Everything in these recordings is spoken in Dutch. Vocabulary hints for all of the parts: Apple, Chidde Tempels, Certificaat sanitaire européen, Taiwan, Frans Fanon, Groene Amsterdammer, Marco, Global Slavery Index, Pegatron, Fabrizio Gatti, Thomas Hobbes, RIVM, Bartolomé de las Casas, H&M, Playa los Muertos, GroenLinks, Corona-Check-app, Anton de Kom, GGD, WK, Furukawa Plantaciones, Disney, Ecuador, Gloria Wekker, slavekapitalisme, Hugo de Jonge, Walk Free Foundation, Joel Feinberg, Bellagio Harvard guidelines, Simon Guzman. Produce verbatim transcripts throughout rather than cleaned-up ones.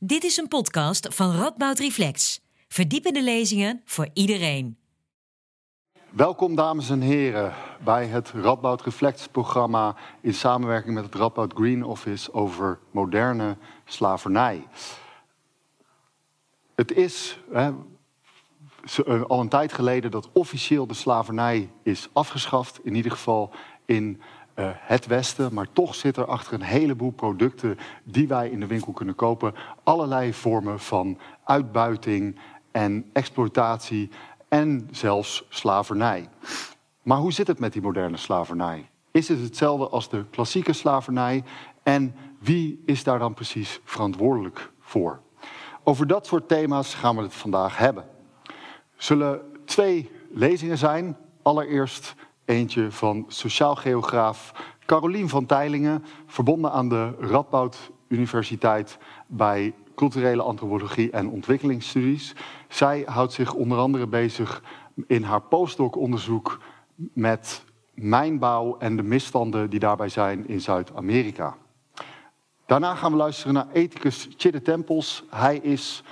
Dit is een podcast van Radboud Reflex. Verdiepende lezingen voor iedereen. Welkom dames en heren bij het Radboud Reflex programma in samenwerking met het Radboud Green Office over moderne slavernij. Het is hè, al een tijd geleden dat officieel de slavernij is afgeschaft, in ieder geval in Uh, het Westen, maar toch zit er achter een heleboel producten die wij in de winkel kunnen kopen allerlei vormen van uitbuiting en exploitatie en zelfs slavernij. Maar hoe zit het met die moderne slavernij? Is het hetzelfde als de klassieke slavernij? En wie is daar dan precies verantwoordelijk voor? Over dat soort thema's gaan we het vandaag hebben. Er zullen twee lezingen zijn. Allereerst eentje van sociaal-geograaf Carolien van Teilingen, verbonden aan de Radboud Universiteit bij culturele antropologie en ontwikkelingsstudies. Zij houdt zich onder andere bezig in haar postdoc-onderzoek met mijnbouw en de misstanden die daarbij zijn in Zuid-Amerika. Daarna gaan we luisteren naar ethicus Chidde Tempels. Hij is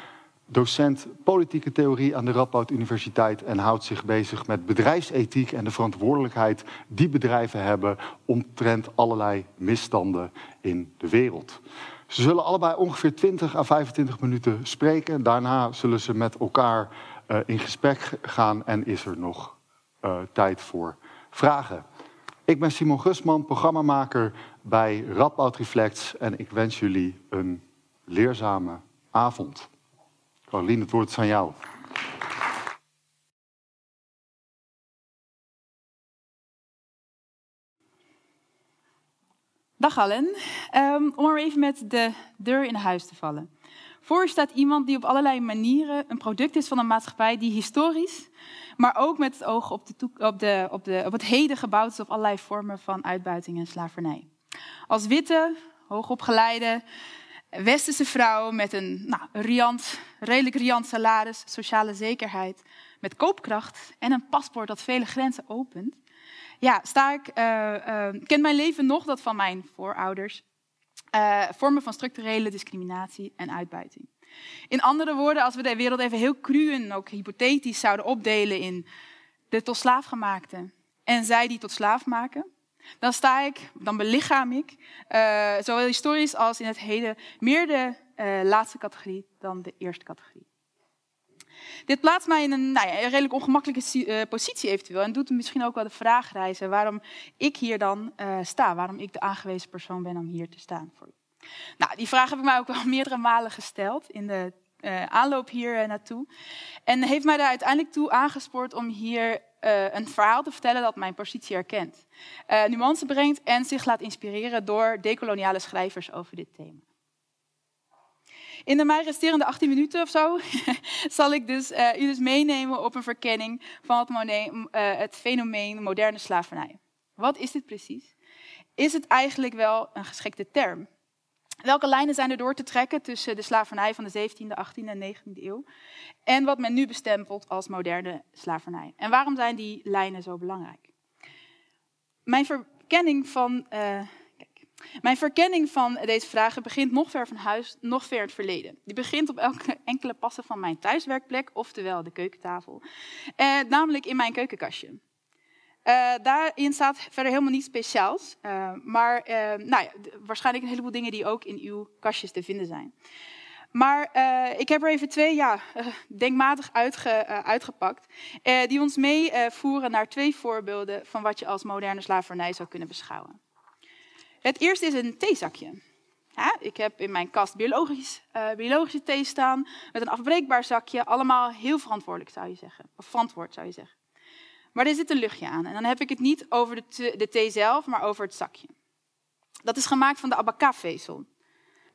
docent politieke theorie aan de Radboud Universiteit en houdt zich bezig met bedrijfsethiek en de verantwoordelijkheid die bedrijven hebben omtrent allerlei misstanden in de wereld. Ze zullen allebei ongeveer twintig à vijfentwintig minuten spreken. Daarna zullen ze met elkaar uh, in gesprek gaan en is er nog uh, tijd voor vragen. Ik ben Simon Guzman, programmamaker bij Radboud Reflex en ik wens jullie een leerzame avond. Carolien, het woord is aan jou. Dag allen. Um, om maar even met de deur in huis te vallen. Voor u staat iemand die op allerlei manieren een product is van een maatschappij die historisch, maar ook met het oog op, de toek- op, de, op, de, op het heden gebouwd is op allerlei vormen van uitbuiting en slavernij. Als witte, hoogopgeleide Westerse vrouw met een nou, riant, redelijk riant salaris, sociale zekerheid, met koopkracht en een paspoort dat vele grenzen opent. Ja, sta ik, uh, uh, kent mijn leven nog dat van mijn voorouders. Uh, vormen van structurele discriminatie en uitbuiting. In andere woorden, als we de wereld even heel cru en ook hypothetisch zouden opdelen in de tot slaafgemaakten en zij die tot slaaf maken, dan sta ik, dan belichaam ik, uh, zowel historisch als in het heden, meer de uh, laatste categorie dan de eerste categorie. Dit plaatst mij in een, nou ja, een redelijk ongemakkelijke uh, positie eventueel en doet misschien ook wel de vraag reizen waarom ik hier dan uh, sta, waarom ik de aangewezen persoon ben om hier te staan voor u. Nou, die vraag heb ik mij ook wel meerdere malen gesteld in de uh, aanloop hier uh, naartoe en heeft mij daar uiteindelijk toe aangespoord om hier Uh, een verhaal te vertellen dat mijn positie herkent, uh, nuance brengt en zich laat inspireren door decoloniale schrijvers over dit thema. In de mij resterende achttien minuten of zo zal ik dus, uh, u dus meenemen op een verkenning van het, moderne, uh, het fenomeen moderne slavernij. Wat is dit precies? Is het eigenlijk wel een geschikte term? Welke lijnen zijn er door te trekken tussen de slavernij van de zeventiende, achttiende en negentiende eeuw en wat men nu bestempelt als moderne slavernij? En waarom zijn die lijnen zo belangrijk? Mijn verkenning van, uh, kijk, mijn verkenning van deze vragen begint nog ver van huis, nog ver in het verleden. Die begint op elke enkele passen van mijn thuiswerkplek, oftewel de keukentafel, uh, namelijk in mijn keukenkastje. Uh, daarin staat verder helemaal niets speciaals, uh, maar uh, nou ja, d- waarschijnlijk een heleboel dingen die ook in uw kastjes te vinden zijn. Maar uh, ik heb er even twee ja, uh, denkmatig uitge- uh, uitgepakt, uh, die ons meevoeren uh, naar twee voorbeelden van wat je als moderne slavernij zou kunnen beschouwen. Het eerste is een theezakje. Ja, ik heb in mijn kast biologisch, uh, biologische thee staan met een afbreekbaar zakje, allemaal heel verantwoordelijk zou je zeggen, of verantwoord zou je zeggen. Maar er zit een luchtje aan. En dan heb ik het niet over de, te, de thee zelf, maar over het zakje. Dat is gemaakt van de abaca-vezel.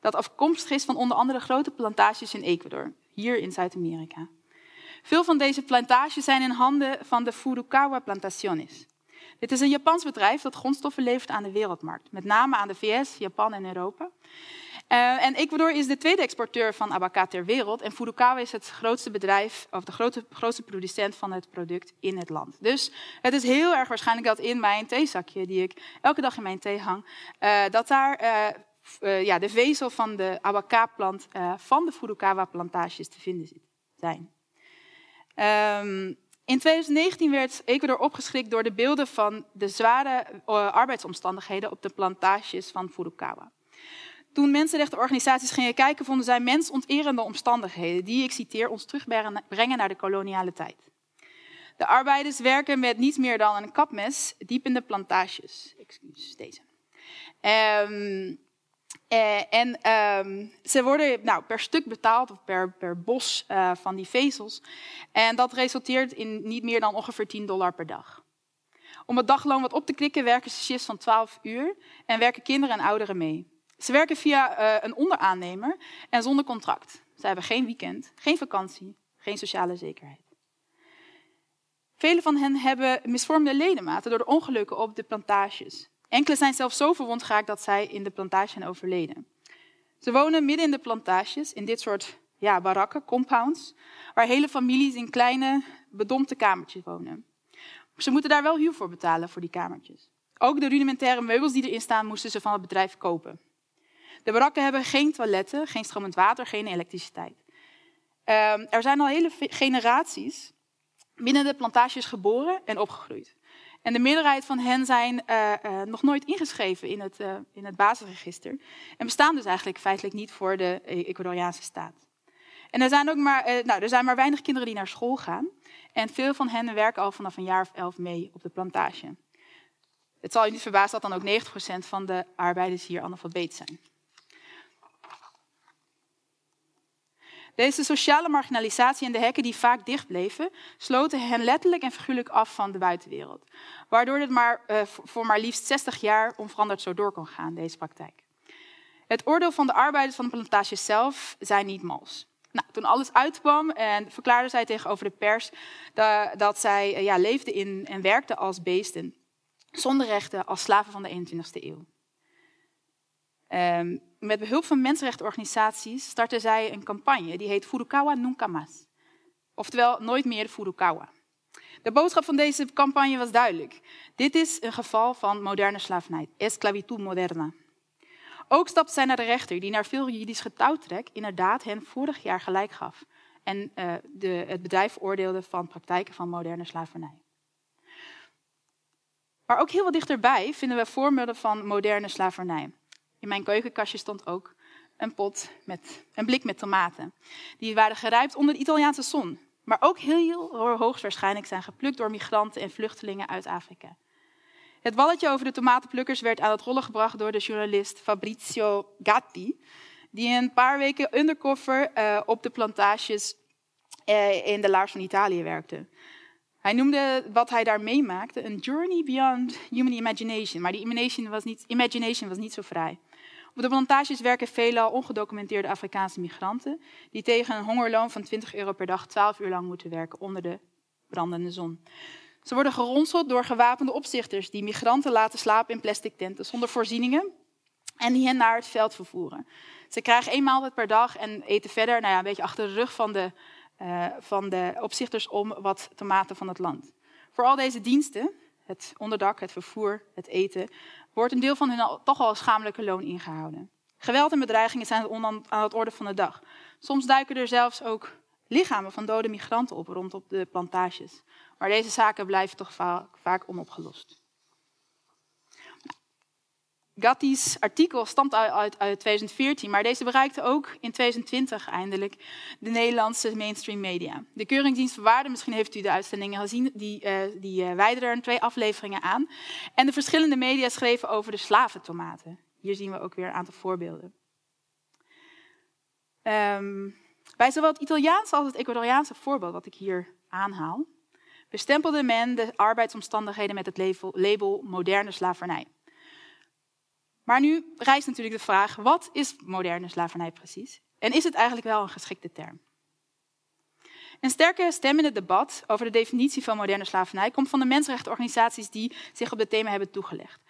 Dat afkomstig is van onder andere grote plantages in Ecuador. Hier in Zuid-Amerika. Veel van deze plantages zijn in handen van de Furukawa Plantaciones. Dit is een Japans bedrijf dat grondstoffen levert aan de wereldmarkt. Met name aan de V S, Japan en Europa. Uh, en Ecuador is de tweede exporteur van abaca ter wereld. En Furukawa is het grootste bedrijf, of de grote, grootste producent van het product in het land. Dus het is heel erg waarschijnlijk dat in mijn theezakje, die ik elke dag in mijn thee hang, uh, dat daar uh, uh, ja, de vezel van de awaka-plant uh, van de Furukawa plantages te vinden zijn. Um, in twintig negentien werd Ecuador opgeschrikt door de beelden van de zware uh, arbeidsomstandigheden op de plantages van Furukawa. Toen mensenrechtenorganisaties gingen kijken, vonden zij mensonterende omstandigheden die, ik citeer, ons terugbrengen naar de koloniale tijd. De arbeiders werken met niets meer dan een kapmes diep in de plantages. Excuus, deze. Um, eh, en um, ze worden nou, per stuk betaald, of per, per bos uh, van die vezels. En dat resulteert in niet meer dan ongeveer tien dollar per dag. Om het dagloon wat op te krikken werken ze shifts van twaalf uur en werken kinderen en ouderen mee. Ze werken via uh, een onderaannemer en zonder contract. Ze hebben geen weekend, geen vakantie, geen sociale zekerheid. Velen van hen hebben misvormde ledematen door de ongelukken op de plantages. Enkele zijn zelfs zo verwond geraakt dat zij in de plantage zijn overleden. Ze wonen midden in de plantages, in dit soort ja, barakken, compounds, waar hele families in kleine, bedompte kamertjes wonen. Ze moeten daar wel huur voor betalen, voor die kamertjes. Ook de rudimentaire meubels die erin staan, moesten ze van het bedrijf kopen. De barakken hebben geen toiletten, geen stromend water, geen elektriciteit. Um, er zijn al hele generaties binnen de plantages geboren en opgegroeid. En de meerderheid van hen zijn uh, uh, nog nooit ingeschreven in het, uh, in het basisregister. En bestaan dus eigenlijk feitelijk niet voor de Ecuadoriaanse staat. En er zijn, ook maar, uh, nou, er zijn maar weinig kinderen die naar school gaan. En veel van hen werken al vanaf een jaar of elf mee op de plantage. Het zal je niet verbazen dat dan ook negentig procent van de arbeiders hier analfabeet zijn. Deze sociale marginalisatie en de hekken die vaak dicht bleven, sloten hen letterlijk en figuurlijk af van de buitenwereld. Waardoor dit maar, uh, voor maar liefst zestig jaar onveranderd zo door kon gaan, deze praktijk. Het oordeel van de arbeiders van de plantages zelf zijn niet mals. Nou, toen alles uitkwam en verklaarde zij tegenover de pers dat, dat zij uh, ja, leefden in en werkten als beesten. Zonder rechten, als slaven van de eenentwintigste eeuw. Um, met behulp van mensenrechtenorganisaties startten zij een campagne die heet Furukawa Nunca más. Oftewel, nooit meer Furukawa. De boodschap van deze campagne was duidelijk. Dit is een geval van moderne slavernij, esclavitud moderna. Ook stapten zij naar de rechter, die naar veel juridisch getouwtrek inderdaad hen vorig jaar gelijk gaf. En uh, de, het bedrijf veroordeelde van praktijken van moderne slavernij. Maar ook heel wat dichterbij vinden we voorbeelden van moderne slavernij. In mijn keukenkastje stond ook een pot met een blik met tomaten. Die waren gerijpt onder de Italiaanse zon. Maar ook heel hoogstwaarschijnlijk zijn geplukt door migranten en vluchtelingen uit Afrika. Het balletje over de tomatenplukkers werd aan het rollen gebracht door de journalist Fabrizio Gatti. Die een paar weken undercover uh, op de plantages uh, in de laars van Italië werkte. Hij noemde wat hij daar meemaakte een journey beyond human imagination. Maar die imagination was niet, imagination was niet zo vrij. Op de plantages werken veelal ongedocumenteerde Afrikaanse migranten die tegen een hongerloon van twintig euro per dag twaalf uur lang moeten werken onder de brandende zon. Ze worden geronseld door gewapende opzichters die migranten laten slapen in plastic tenten zonder voorzieningen en die hen naar het veld vervoeren. Ze krijgen één maaltijd per dag en eten verder nou ja, een beetje achter de rug van de Uh, van de opzichters om wat tomaten van het land. Voor al deze diensten, het onderdak, het vervoer, het eten, wordt een deel van hun al, toch al schamelijke loon ingehouden. Geweld en bedreigingen zijn aan het orde van de dag. Soms duiken er zelfs ook lichamen van dode migranten op rondom de plantages. Maar deze zaken blijven toch vaak, vaak onopgelost. Gatti's artikel stamt uit, uit tweeduizend veertien, maar deze bereikte ook in tweeduizend twintig eindelijk de Nederlandse mainstream media. De Keuringsdienst voor Waarde, misschien heeft u de uitzendingen gezien, die, uh, die uh, wijden er twee afleveringen aan. En de verschillende media schreven over de slaventomaten. Hier zien we ook weer een aantal voorbeelden. Um, bij zowel het Italiaanse als het Ecuadoriaanse voorbeeld, wat ik hier aanhaal, bestempelde men de arbeidsomstandigheden met het label, label moderne slavernij. Maar nu rijst natuurlijk de vraag, wat is moderne slavernij precies? En is het eigenlijk wel een geschikte term? Een sterke stem in het debat over de definitie van moderne slavernij komt van de mensenrechtenorganisaties die zich op dit thema hebben toegelegd.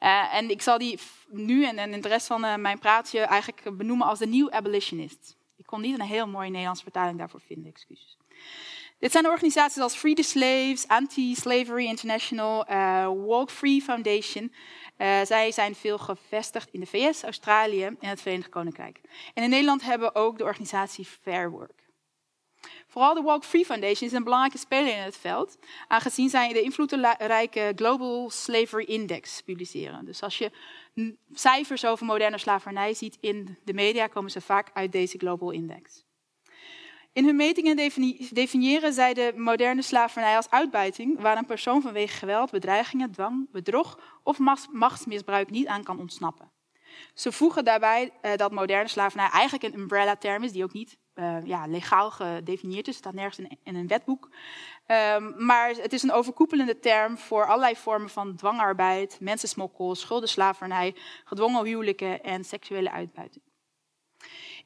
Uh, en ik zal die nu en in de rest van uh, mijn praatje eigenlijk benoemen als de New Abolitionists. Ik kon niet een heel mooie Nederlandse vertaling daarvoor vinden, excuses. Dit zijn organisaties als Free the Slaves, Anti-Slavery International, uh, Walk Free Foundation Uh, zij zijn veel gevestigd in de V S, Australië en het Verenigd Koninkrijk. En in Nederland hebben we ook de organisatie Fair Work. Vooral de Walk Free Foundation is een belangrijke speler in het veld, aangezien zij de invloedrijke Global Slavery Index publiceren. Dus als je cijfers over moderne slavernij ziet in de media, komen ze vaak uit deze Global Index. In hun metingen definiëren zij de moderne slavernij als uitbuiting, waar een persoon vanwege geweld, bedreigingen, dwang, bedrog of machtsmisbruik niet aan kan ontsnappen. Ze voegen daarbij eh, dat moderne slavernij eigenlijk een umbrella-term is die ook niet uh, ja, legaal gedefinieerd is. Het staat nergens in, in een wetboek. Um, maar het is een overkoepelende term voor allerlei vormen van dwangarbeid, mensensmokkel, schuldenslavernij, gedwongen huwelijken en seksuele uitbuiting.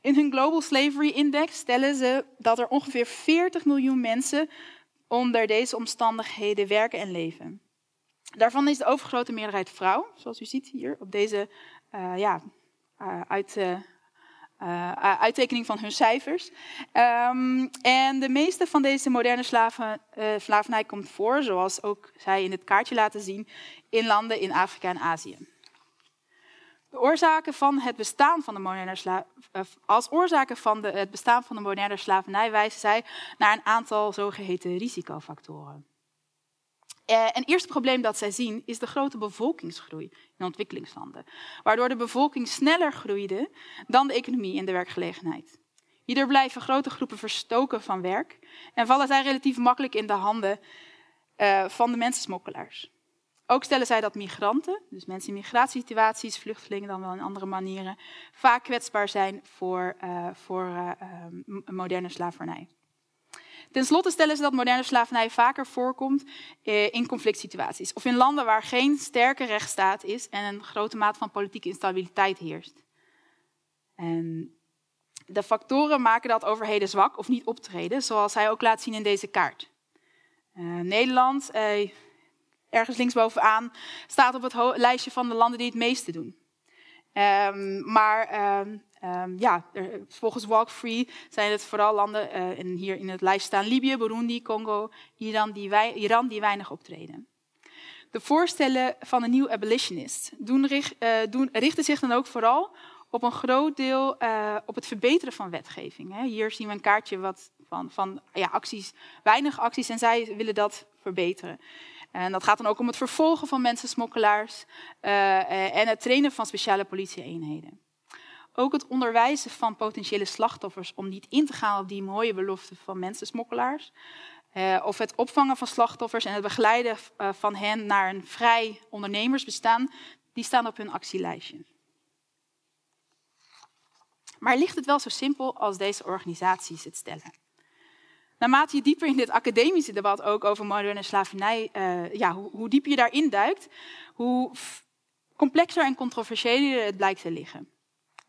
In hun Global Slavery Index stellen ze dat er ongeveer veertig miljoen mensen onder deze omstandigheden werken en leven. Daarvan is de overgrote meerderheid vrouw, zoals u ziet hier op deze uh, ja, uh, uit, uh, uh, uittekening van hun cijfers. Um, en de meeste van deze moderne slaven, uh, slavernij komt voor, zoals ook zij in het kaartje laten zien, in landen in Afrika en Azië. De oorzaken van het bestaan van de moderne sla- als oorzaken van de, het bestaan van de moderne slavernij wijzen zij naar een aantal zogeheten risicofactoren. Eh, een eerste probleem dat zij zien is de grote bevolkingsgroei in ontwikkelingslanden, waardoor de bevolking sneller groeide dan de economie en de werkgelegenheid. Hierdoor blijven grote groepen verstoken van werk en vallen zij relatief makkelijk in de handen eh, van de mensensmokkelaars. Ook stellen zij dat migranten, dus mensen in migratiesituaties, vluchtelingen dan wel in andere manieren, vaak kwetsbaar zijn voor, uh, voor uh, moderne slavernij. Ten slotte stellen ze dat moderne slavernij vaker voorkomt uh, in conflict situaties of in landen waar geen sterke rechtsstaat is en een grote mate van politieke instabiliteit heerst. En de factoren maken dat overheden zwak of niet optreden, zoals hij ook laat zien in deze kaart. Uh, Nederland... Uh, Ergens linksbovenaan staat op het ho- lijstje van de landen die het meeste doen. Um, maar um, um, ja, er, volgens Walk Free zijn het vooral landen, uh, en hier in het lijstje staan Libië, Burundi, Congo, Iran die, wei- Iran, die weinig optreden. De voorstellen van een nieuw abolitionist doen rich- uh, doen, richten zich dan ook vooral op een groot deel uh, op het verbeteren van wetgeving. Hè. Hier zien we een kaartje wat van, van ja, acties, weinig acties en zij willen dat verbeteren. En dat gaat dan ook om het vervolgen van mensensmokkelaars uh, en het trainen van speciale politieeenheden. Ook het onderwijzen van potentiële slachtoffers om niet in te gaan op die mooie beloften van mensensmokkelaars. Uh, of het opvangen van slachtoffers en het begeleiden uh, van hen naar een vrij ondernemersbestaan, die staan op hun actielijstje. Maar ligt het wel zo simpel als deze organisaties het stellen? Naarmate je dieper in dit academische debat ook over moderne slavernij, uh, ja, hoe, hoe dieper je daarin duikt, hoe f- complexer en controversiëler het blijkt te liggen.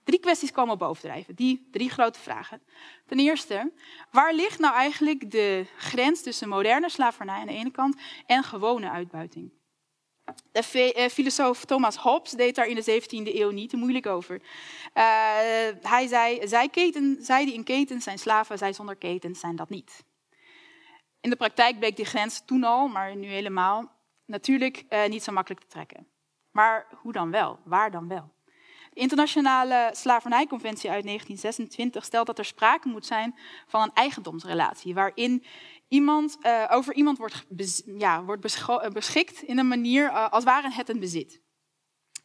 Drie kwesties komen bovendrijven, die drie grote vragen. Ten eerste, waar ligt nou eigenlijk de grens tussen moderne slavernij aan de ene kant en gewone uitbuiting? De v- uh, filosoof Thomas Hobbes deed daar in de zeventiende eeuw niet te moeilijk over. Uh, hij zei, zij, keten, zij die in ketens zijn slaven, zij zonder ketens zijn dat niet. In de praktijk bleek die grens toen al, maar nu helemaal, natuurlijk uh, niet zo makkelijk te trekken. Maar hoe dan wel? Waar dan wel? De Internationale Slavernijconventie uit negentien zesentwintig stelt dat er sprake moet zijn van een eigendomsrelatie, waarin iemand, uh, over iemand wordt, bez- ja, wordt bescho- beschikt in een manier uh, als ware het een bezit.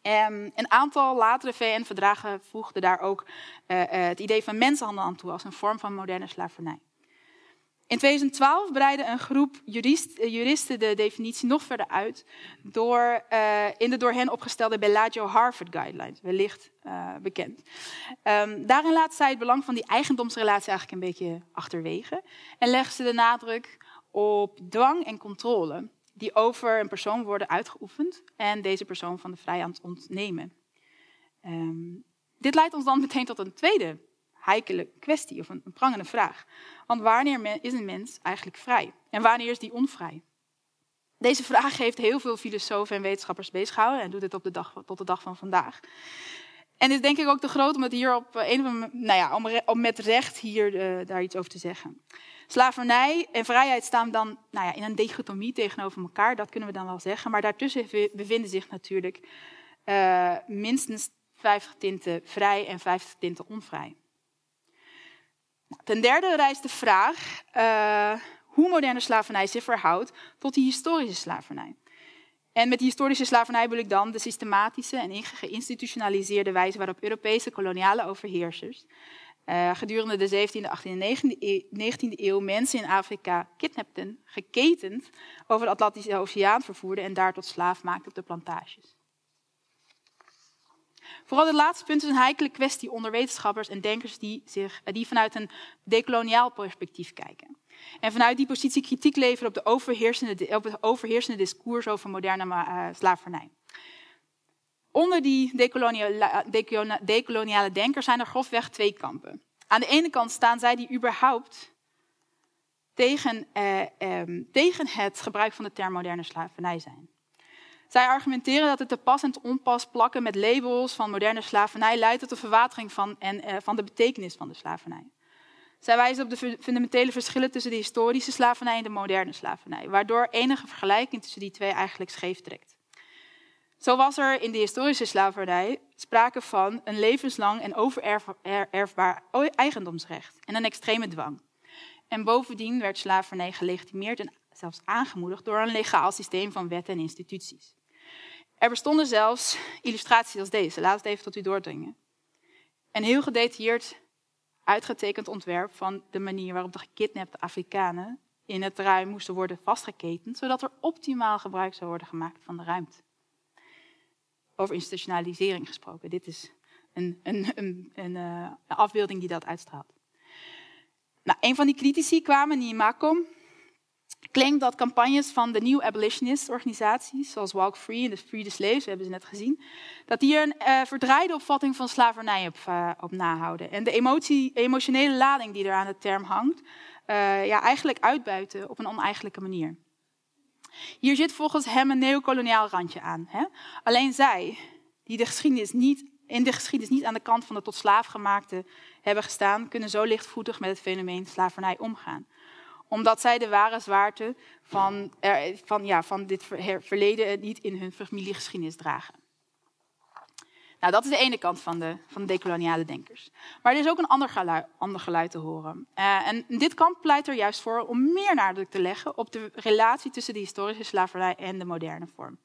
Um, een aantal latere V N-verdragen voegden daar ook uh, uh, het idee van mensenhandel aan toe als een vorm van moderne slavernij. In tweeduizend twaalf breidde een groep jurist, uh, juristen de definitie nog verder uit door uh, in de door hen opgestelde Bellagio Harvard guidelines, wellicht uh, bekend. Um, daarin laat zij het belang van die eigendomsrelatie eigenlijk een beetje achterwege en legt ze de nadruk op dwang en controle die over een persoon worden uitgeoefend en deze persoon van de vrijheid ontnemen. Um, dit leidt ons dan meteen tot een tweede heikele kwestie of een prangende vraag. Want wanneer is een mens eigenlijk vrij? En wanneer is die onvrij? Deze vraag heeft heel veel filosofen en wetenschappers bezighouden en doet dit op de dag, tot de dag van vandaag. En dit is denk ik ook te groot om het hier op een of andere, nou ja, om, om met recht hier uh, daar iets over te zeggen. Slavernij en vrijheid staan dan nou ja, in een dichotomie tegenover elkaar, dat kunnen we dan wel zeggen. Maar daartussen bevinden zich natuurlijk uh, minstens vijftig tinten vrij en vijftig tinten onvrij. Ten derde rijst de vraag uh, hoe moderne slavernij zich verhoudt tot die historische slavernij. En met die historische slavernij wil ik dan de systematische en geïnstitutionaliseerde wijze waarop Europese koloniale overheersers uh, gedurende de zeventiende, achttiende en negentiende eeuw mensen in Afrika kidnapten, geketend over de Atlantische Oceaan vervoerden en daar tot slaaf maakten op de plantages. Vooral het laatste punt is een heikele kwestie onder wetenschappers en denkers die, zich, die vanuit een dekoloniaal perspectief kijken. En vanuit die positie kritiek leveren op, de overheersende, op het overheersende discours over moderne uh, slavernij. Onder die dekoloniale, dekoloniale, dekoloniale denkers zijn er grofweg twee kampen. Aan de ene kant staan zij die überhaupt tegen, uh, um, tegen het gebruik van de term moderne slavernij zijn. Zij argumenteren dat het te pas en te onpas plakken met labels van moderne slavernij leidt tot de verwatering van, en, uh, van de betekenis van de slavernij. Zij wijzen op de fundamentele verschillen tussen de historische slavernij en de moderne slavernij, waardoor enige vergelijking tussen die twee eigenlijk scheef trekt. Zo was er in de historische slavernij sprake van een levenslang en overerfbaar eigendomsrecht en een extreme dwang. En bovendien werd slavernij gelegitimeerd en zelfs aangemoedigd door een legaal systeem van wetten en instituties. Er bestonden zelfs illustraties als deze, laat het even tot u doordringen. Een heel gedetailleerd uitgetekend ontwerp van de manier waarop de gekidnapte Afrikanen in het ruim moesten worden vastgeketend, zodat er optimaal gebruik zou worden gemaakt van de ruimte. Over institutionalisering gesproken. Dit is een, een, een, een, een afbeelding die dat uitstraalt. Nou, een van die critici kwamen, Niemakom, claimt dat campagnes van de New Abolitionist organisaties, zoals Walk Free en de Free the Slaves, we hebben ze net gezien, dat die een uh, verdraaide opvatting van slavernij op, uh, op nahouden. En de emotie, emotionele lading die er aan de term hangt, uh, ja, eigenlijk uitbuiten op een oneigenlijke manier. Hier zit volgens hem een neocoloniaal randje aan. Hè? Alleen zij, die de geschiedenis niet, in de geschiedenis niet aan de kant van de tot slaaf gemaakte hebben gestaan, kunnen zo lichtvoetig met het fenomeen slavernij omgaan. Omdat zij de ware zwaarte van, er, van, ja, van dit ver, verleden niet in hun familiegeschiedenis dragen. Nou, dat is de ene kant van de, van de dekoloniale denkers. Maar er is ook een ander geluid, ander geluid te horen. Uh, en dit kamp pleit er juist voor om meer nadruk te leggen op de relatie tussen de historische slavernij en de moderne vorm.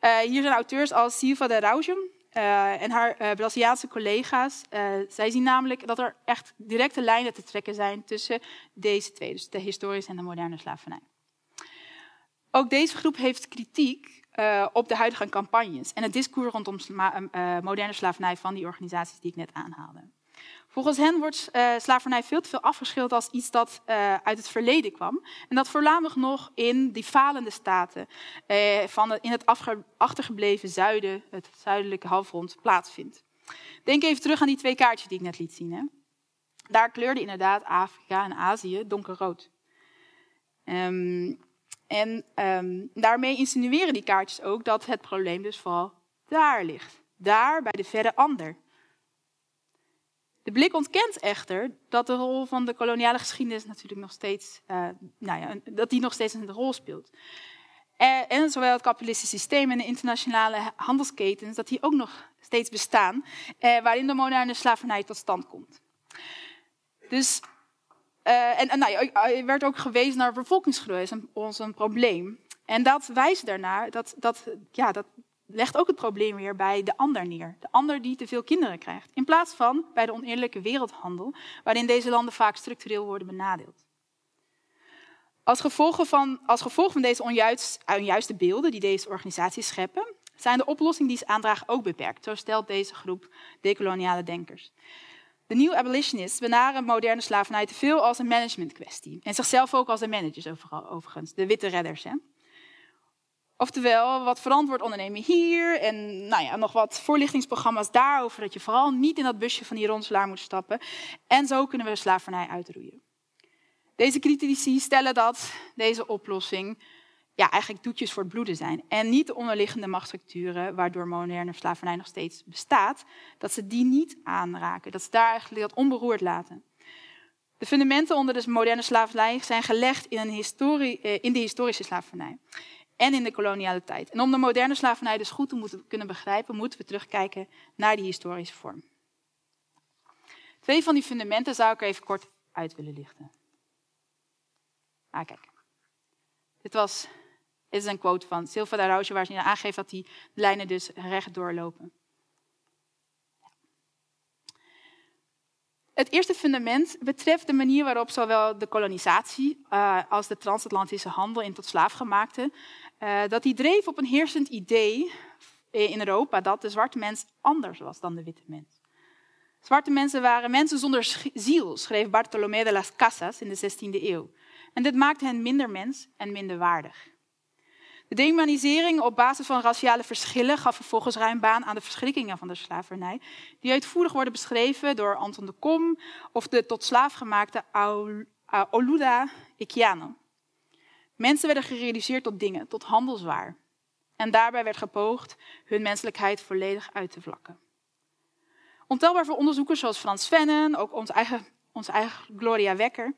Uh, hier zijn auteurs als Silva de Rauschen uh, en haar uh, Braziliaanse collega's. Uh, zij zien namelijk dat er echt directe lijnen te trekken zijn tussen deze twee, dus de historische en de moderne slavernij. Ook deze groep heeft kritiek Uh, op de huidige campagnes en het discours rondom sma- uh, moderne slavernij van die organisaties die ik net aanhaalde. Volgens hen wordt uh, slavernij veel te veel afgeschilderd als iets dat uh, uit het verleden kwam en dat voornamelijk nog in die falende staten uh, van de, in het afge- achtergebleven zuiden, het zuidelijke halfrond, plaatsvindt. Denk even terug aan die twee kaartjes die ik net liet zien. Hè? Daar kleurden inderdaad Afrika en Azië donkerrood. Um, En um, daarmee insinueren die kaartjes ook dat het probleem dus vooral daar ligt. Daar, bij de verre ander. De blik ontkent echter dat de rol van de koloniale geschiedenis natuurlijk nog steeds, uh, nou ja, dat die nog steeds een rol speelt. En, en zowel het kapitalistische systeem en de internationale handelsketens, dat die ook nog steeds bestaan, uh, waarin de moderne slavernij tot stand komt. Dus... Uh, en, en nou, er werd ook gewezen naar bevolkingsgroei als ons een probleem. En dat wijst daarna, dat, dat, ja, dat legt ook het probleem weer bij de ander neer. De ander die te veel kinderen krijgt. In plaats van bij de oneerlijke wereldhandel, waarin deze landen vaak structureel worden benadeeld. Als gevolg van, als gevolg van deze onjuist, onjuiste beelden die deze organisaties scheppen, zijn de oplossingen die ze aandragen ook beperkt. Zo stelt deze groep dekoloniale denkers. De New Abolitionists benaderen moderne slavernij te veel als een managementkwestie. En zichzelf ook als de managers overal, overigens, de witte redders. Hè? Oftewel, wat verantwoord ondernemen hier en nou ja, nog wat voorlichtingsprogramma's daarover, dat je vooral niet in dat busje van die ronselaar moet stappen. En zo kunnen we de slavernij uitroeien. Deze critici stellen dat deze oplossing ja, eigenlijk doetjes voor het bloeden zijn. En niet de onderliggende machtsstructuren waardoor moderne slavernij nog steeds bestaat, dat ze die niet aanraken. Dat ze daar eigenlijk dat onberoerd laten. De fundamenten onder de moderne slavernij zijn gelegd in, een historie, in de historische slavernij. en in de koloniale tijd. En om de moderne slavernij dus goed te moeten kunnen begrijpen, moeten we terugkijken naar die historische vorm. Twee van die fundamenten zou ik er even kort uit willen lichten. Ah, kijk. Dit was, dit is een quote van Silva de Rauschen, waar ze aangeeft dat die lijnen dus recht doorlopen. Het eerste fundament betreft de manier waarop zowel de kolonisatie uh, als de transatlantische handel in tot slaafgemaakten, uh, dat die dreef op een heersend idee in Europa dat de zwarte mens anders was dan de witte mens. Zwarte mensen waren mensen zonder sch- ziel, schreef Bartolomé de las Casas in de zestiende eeuw. En dit maakte hen minder mens en minder waardig. De dehumanisering op basis van raciale verschillen gaf vervolgens ruim baan aan de verschrikkingen van de slavernij, die uitvoerig worden beschreven door Anton de Kom of de tot slaaf gemaakte Aul- uh, Oluda Aul-Ikiano. Mensen werden gereduceerd tot dingen, tot handelswaar. En daarbij werd gepoogd hun menselijkheid volledig uit te vlakken. Ontelbaar veel onderzoekers zoals Frans Fanon, ook onze eigen, onze eigen Gloria Wekker,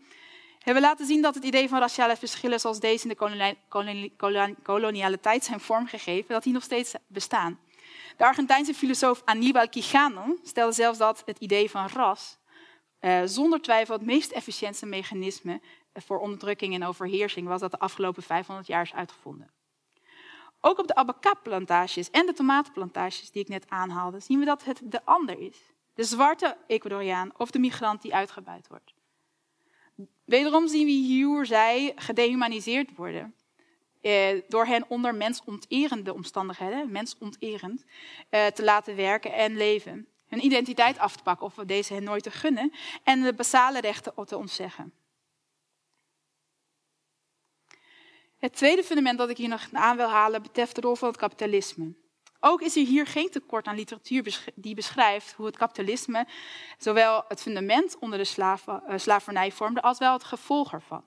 hebben laten zien dat het idee van raciale verschillen zoals deze in de koloni- koloni- koloni- koloniale tijd zijn vormgegeven, dat die nog steeds bestaan. De Argentijnse filosoof Aníbal Quijano stelde zelfs dat het idee van ras eh, zonder twijfel het meest efficiënte mechanisme voor onderdrukking en overheersing was dat de afgelopen vijfhonderd jaar is uitgevonden. Ook op de abaca-plantages en de tomatenplantages die ik net aanhaalde, zien we dat het de ander is. De zwarte Ecuadoriaan of de migrant die uitgebuit wordt. Wederom zien we hier hoe zij gedehumaniseerd worden. Eh, door hen onder mensonterende omstandigheden, mensonterend, eh, te laten werken en leven. Hun identiteit af te pakken of we deze hen nooit te gunnen. En de basale rechten te ontzeggen. Het tweede fundament dat ik hier nog aan wil halen betreft de rol van het kapitalisme. Ook is er hier geen tekort aan literatuur die beschrijft hoe het kapitalisme zowel het fundament onder de slaaf, uh, slavernij vormde als wel het gevolg ervan.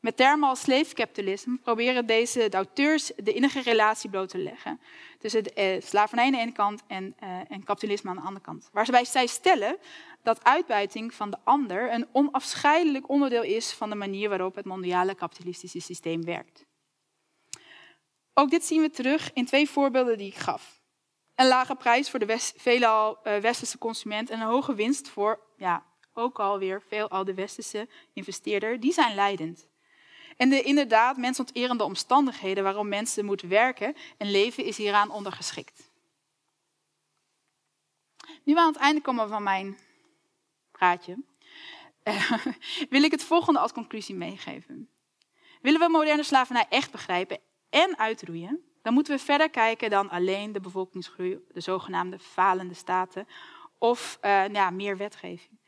Met termen als slavekapitalisme proberen deze de auteurs de innige relatie bloot te leggen tussen de, uh, slavernij aan de ene kant en, uh, en kapitalisme aan de andere kant. Waarbij zij stellen dat uitbuiting van de ander een onafscheidelijk onderdeel is van de manier waarop het mondiale kapitalistische systeem werkt. Ook dit zien we terug in twee voorbeelden die ik gaf. Een lage prijs voor de west, veelal uh, westerse consument en een hoge winst voor, ja, ook alweer veelal de westerse investeerder, die zijn leidend. En de inderdaad mensonterende omstandigheden waarom mensen moeten werken en leven is hieraan ondergeschikt. Nu we aan het einde komen van mijn praatje, uh, wil ik het volgende als conclusie meegeven. Willen we moderne slavernij echt begrijpen en uitroeien, dan moeten we verder kijken dan alleen de bevolkingsgroei, de zogenaamde falende staten of uh, ja, meer wetgeving.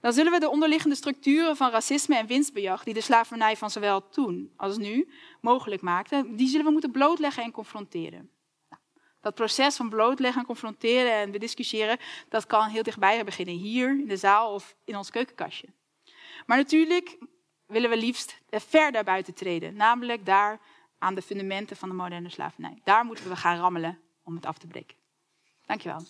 Dan zullen we de onderliggende structuren van racisme en winstbejag, die de slavernij van zowel toen als nu mogelijk maakten, die zullen we moeten blootleggen en confronteren. Nou, dat proces van blootleggen en confronteren en bediscussiëren, dat kan heel dichtbij beginnen, hier in de zaal of in ons keukenkastje. Maar natuurlijk willen we liefst ver daarbuiten treden, namelijk daar aan de fundamenten van de moderne slavernij. Daar moeten we gaan rammelen om het af te breken. Dankjewel.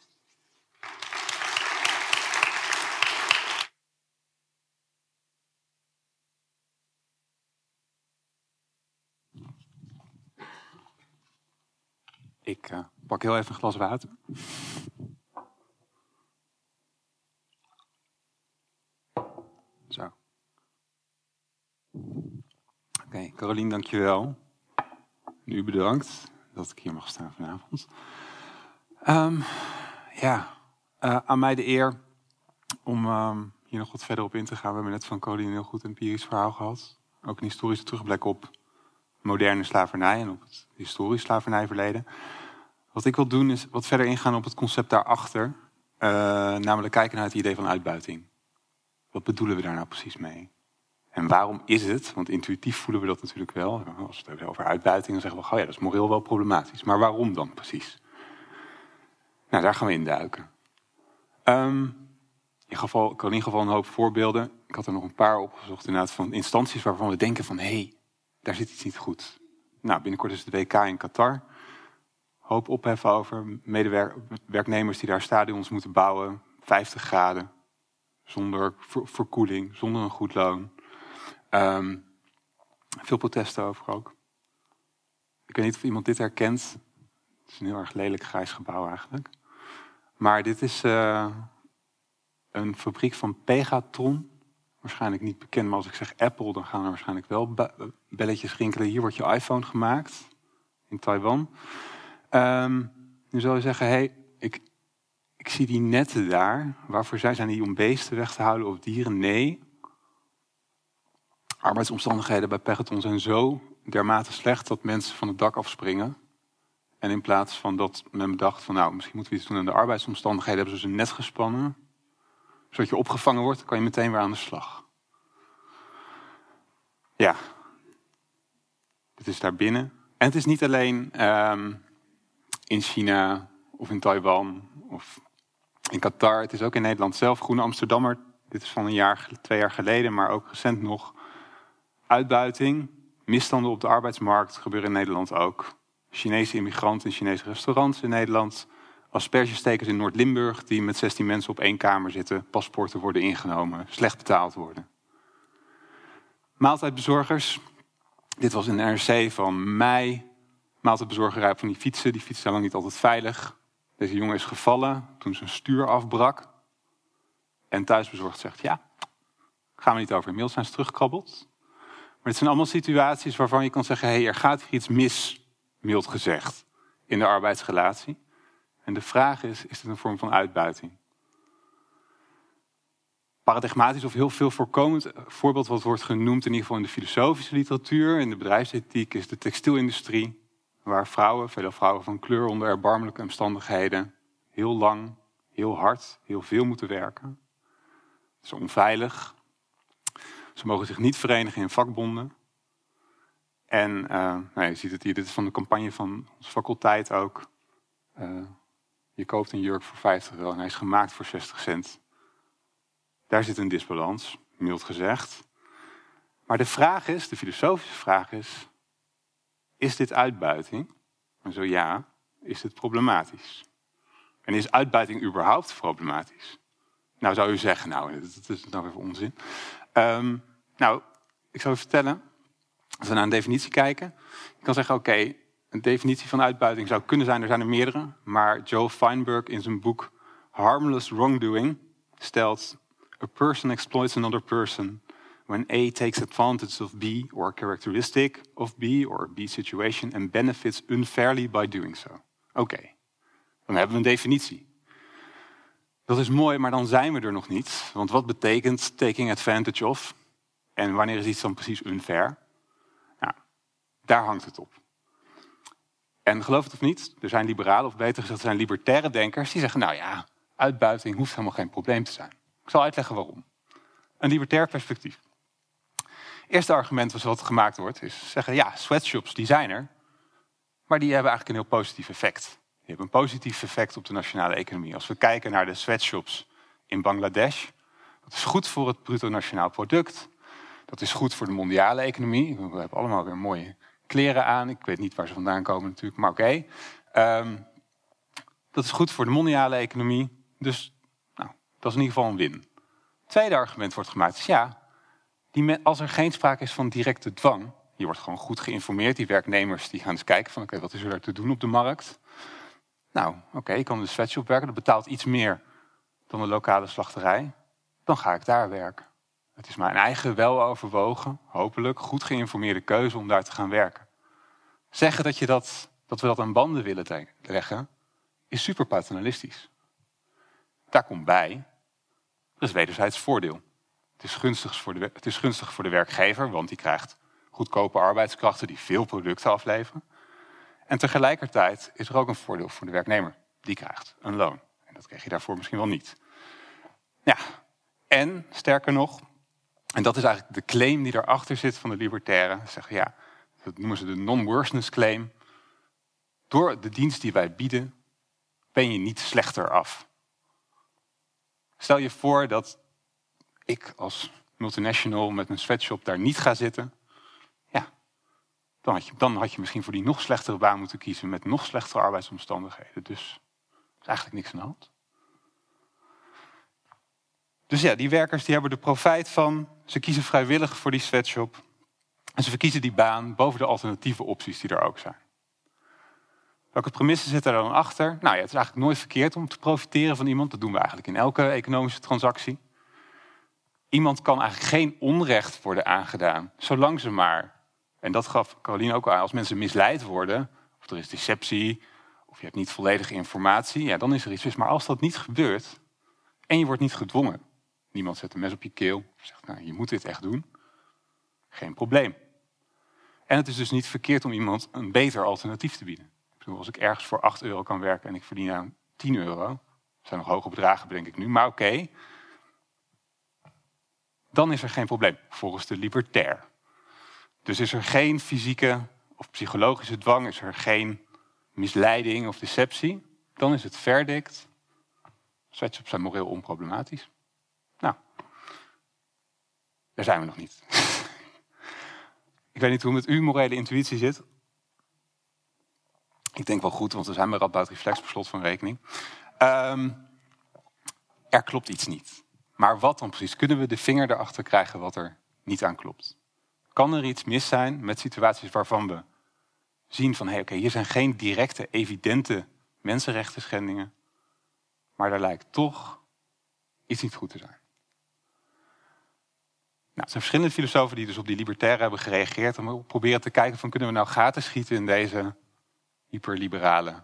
Ik uh, pak heel even een glas water. Zo. Oké, okay, Carolien, dankjewel. U bedankt dat ik hier mag staan vanavond. Um, ja, uh, aan mij de eer om um, hier nog wat verder op in te gaan. We hebben net van Carolien een heel goed empirisch verhaal gehad. Ook een historische terugblik op moderne slavernij en op het historisch slavernijverleden. Wat ik wil doen is wat verder ingaan op het concept daarachter. Uh, namelijk kijken naar het idee van uitbuiting. Wat bedoelen we daar nou precies mee? En waarom is het, want intuïtief voelen we dat natuurlijk wel. Als we het hebben over uitbuiting, dan zeggen we, oh ja, dat is moreel wel problematisch. Maar waarom dan precies? Nou, daar gaan we in duiken. Um, in geval, ik had in ieder geval een hoop voorbeelden. Ik had er nog een paar opgezocht inderdaad van instanties waarvan we denken van, hé, hey, daar zit iets niet goed. Nou, binnenkort is het W K in Qatar. Hoop opheffen over medewerknemers die daar stadions moeten bouwen. vijftig graden, zonder ver- verkoeling, zonder een goed loon. Um, veel protesten over ook. Ik weet niet of iemand dit herkent. Het is een heel erg lelijk grijs gebouw eigenlijk. Maar dit is uh, een fabriek van Pegatron. Waarschijnlijk niet bekend, maar als ik zeg Apple, dan gaan er waarschijnlijk wel belletjes rinkelen. Hier wordt je iPhone gemaakt, in Taiwan. Um, nu zou je zeggen, hé, hey, ik, ik zie die netten daar. Waarvoor zij zijn die om beesten weg te houden of dieren? Nee. Arbeidsomstandigheden bij Pegatron zijn zo dermate slecht dat mensen van het dak afspringen. En in plaats van dat men bedacht van, nou, misschien moeten we iets doen aan de arbeidsomstandigheden, hebben ze dus een net gespannen. Zodat je opgevangen wordt, dan kan je meteen weer aan de slag. Ja. Dit is daar binnen. En het is niet alleen um, in China of in Taiwan of in Qatar. Het is ook in Nederland zelf. Groene Amsterdammer, dit is van een jaar, twee jaar geleden, maar ook recent nog. Uitbuiting, misstanden op de arbeidsmarkt gebeuren in Nederland ook. Chinese immigranten in Chinese restaurants in Nederland. Aspergestekers in Noord-Limburg die met zestien mensen op één kamer zitten. Paspoorten worden ingenomen, slecht betaald worden. Maaltijdbezorgers. Dit was een R C van mei. Maaltijdbezorger rijdt van die fietsen. Die fietsen zijn lang niet altijd veilig. Deze jongen is gevallen toen zijn stuur afbrak. En thuisbezorgd zegt, ja, gaan we niet over. Inmiddels zijn ze teruggekrabbeld. Maar het zijn allemaal situaties waarvan je kan zeggen, hé, hey, er gaat hier iets mis, mild gezegd, in de arbeidsrelatie. En de vraag is, is dit een vorm van uitbuiting? Paradigmatisch of heel veel voorkomend voorbeeld wat wordt genoemd, in ieder geval in de filosofische literatuur, in de bedrijfsethiek, is de textielindustrie, waar vrouwen, veelal vrouwen van kleur, onder erbarmelijke omstandigheden heel lang, heel hard, heel veel moeten werken. Het is onveilig. Ze mogen zich niet verenigen in vakbonden. En uh, nou, je ziet het hier, dit is van de campagne van onze faculteit ook. Uh, je koopt een jurk voor vijftig euro en hij is gemaakt voor zestig cent. Daar zit een disbalans, mild gezegd. Maar de vraag is, de filosofische vraag is, is dit uitbuiting? En zo ja, is dit problematisch? En is uitbuiting überhaupt problematisch? Nou zou u zeggen, nou, dat is nou even onzin. Um, nou, ik zal u vertellen, als we naar een definitie kijken, je kan zeggen, oké, okay, een definitie van uitbuiting zou kunnen zijn, er zijn er meerdere, maar Joel Feinberg in zijn boek Harmless Wrongdoing stelt, a person exploits another person when A takes advantage of B or a characteristic of B or a B situation and benefits unfairly by doing so. Oké, okay. Dan hebben we een definitie. Dat is mooi, maar dan zijn we er nog niet. Want wat betekent taking advantage of? En wanneer is iets dan precies unfair? Nou, daar hangt het op. En geloof het of niet, er zijn liberalen, of beter gezegd, er zijn libertaire denkers die zeggen, nou ja, uitbuiting hoeft helemaal geen probleem te zijn. Ik zal uitleggen waarom. Een libertair perspectief. Het eerste argument wat gemaakt wordt, is zeggen, ja, sweatshops, die zijn er. Maar die hebben eigenlijk een heel positief effect. Die hebben een positief effect op de nationale economie. Als we kijken naar de sweatshops in Bangladesh, dat is goed voor het bruto nationaal product. Dat is goed voor de mondiale economie. We hebben allemaal weer mooie kleren aan. Ik weet niet waar ze vandaan komen natuurlijk, maar oké. Okay. Um, dat is goed voor de mondiale economie. Dus nou, dat is in ieder geval een win. Het tweede argument wordt gemaakt is ja, die me- als er geen sprake is van directe dwang. Je wordt gewoon goed geïnformeerd. Die werknemers die gaan eens kijken van oké, okay, wat is er te doen op de markt? Nou, oké, okay, ik kan in de sweatshop werken. Dat betaalt iets meer dan de lokale slachterij. Dan ga ik daar werken. Het is mijn eigen weloverwogen, hopelijk goed geïnformeerde keuze om daar te gaan werken. Zeggen dat, je dat, dat we dat aan banden willen te- leggen, is super paternalistisch. Daar komt bij, dat is wederzijds voordeel. Het is gunstig voor de, het is gunstig voor de werkgever, want die krijgt goedkope arbeidskrachten die veel producten afleveren. En tegelijkertijd is er ook een voordeel voor de werknemer. Die krijgt een loon. En dat kreeg je daarvoor misschien wel niet. Ja, en sterker nog, en dat is eigenlijk de claim die daarachter zit van de libertairen. Zeggen ja, dat noemen ze de non-worseness claim. Door de dienst die wij bieden, ben je niet slechter af. Stel je voor dat ik als multinational met mijn sweatshop daar niet ga zitten. Dan had, je, dan had je misschien voor die nog slechtere baan moeten kiezen met nog slechtere arbeidsomstandigheden. Dus er is eigenlijk niks aan de hand. Dus ja, die werkers die hebben er profijt van. Ze kiezen vrijwillig voor die sweatshop. En ze verkiezen die baan boven de alternatieve opties die er ook zijn. Welke premissen zitten er dan achter? Nou ja, het is eigenlijk nooit verkeerd om te profiteren van iemand. Dat doen we eigenlijk in elke economische transactie. Iemand kan eigenlijk geen onrecht worden aangedaan, zolang ze maar... En dat gaf Carolien ook aan, als mensen misleid worden... of er is deceptie, of je hebt niet volledige informatie... ja, dan is er iets mis. Maar als dat niet gebeurt en je wordt niet gedwongen... niemand zet een mes op je keel en zegt, nou, je moet dit echt doen... geen probleem. En het is dus niet verkeerd om iemand een beter alternatief te bieden. Ik bedoel, als ik ergens voor acht euro kan werken en ik verdien aan tien euro... dat zijn nog hoge bedragen, bedenk ik nu, maar oké... Okay, dan is er geen probleem, volgens de libertair. Dus is er geen fysieke of psychologische dwang... is er geen misleiding of deceptie... dan is het verdict, zwets op zijn moreel onproblematisch. Nou, daar zijn we nog niet. Ik weet niet hoe het met uw morele intuïtie zit. Ik denk wel goed, want we zijn bij Radboud Reflex per slot van rekening. Um, er klopt iets niet. Maar wat dan precies? Kunnen we de vinger erachter krijgen wat er niet aan klopt? Kan er iets mis zijn met situaties waarvan we zien van... Hey, oké, okay, hier zijn geen directe, evidente mensenrechten schendingen... maar daar lijkt toch iets niet goed te zijn. Nou, er zijn verschillende filosofen die dus op die libertaire hebben gereageerd... en we proberen te kijken van kunnen we nou gaten schieten in deze hyperliberale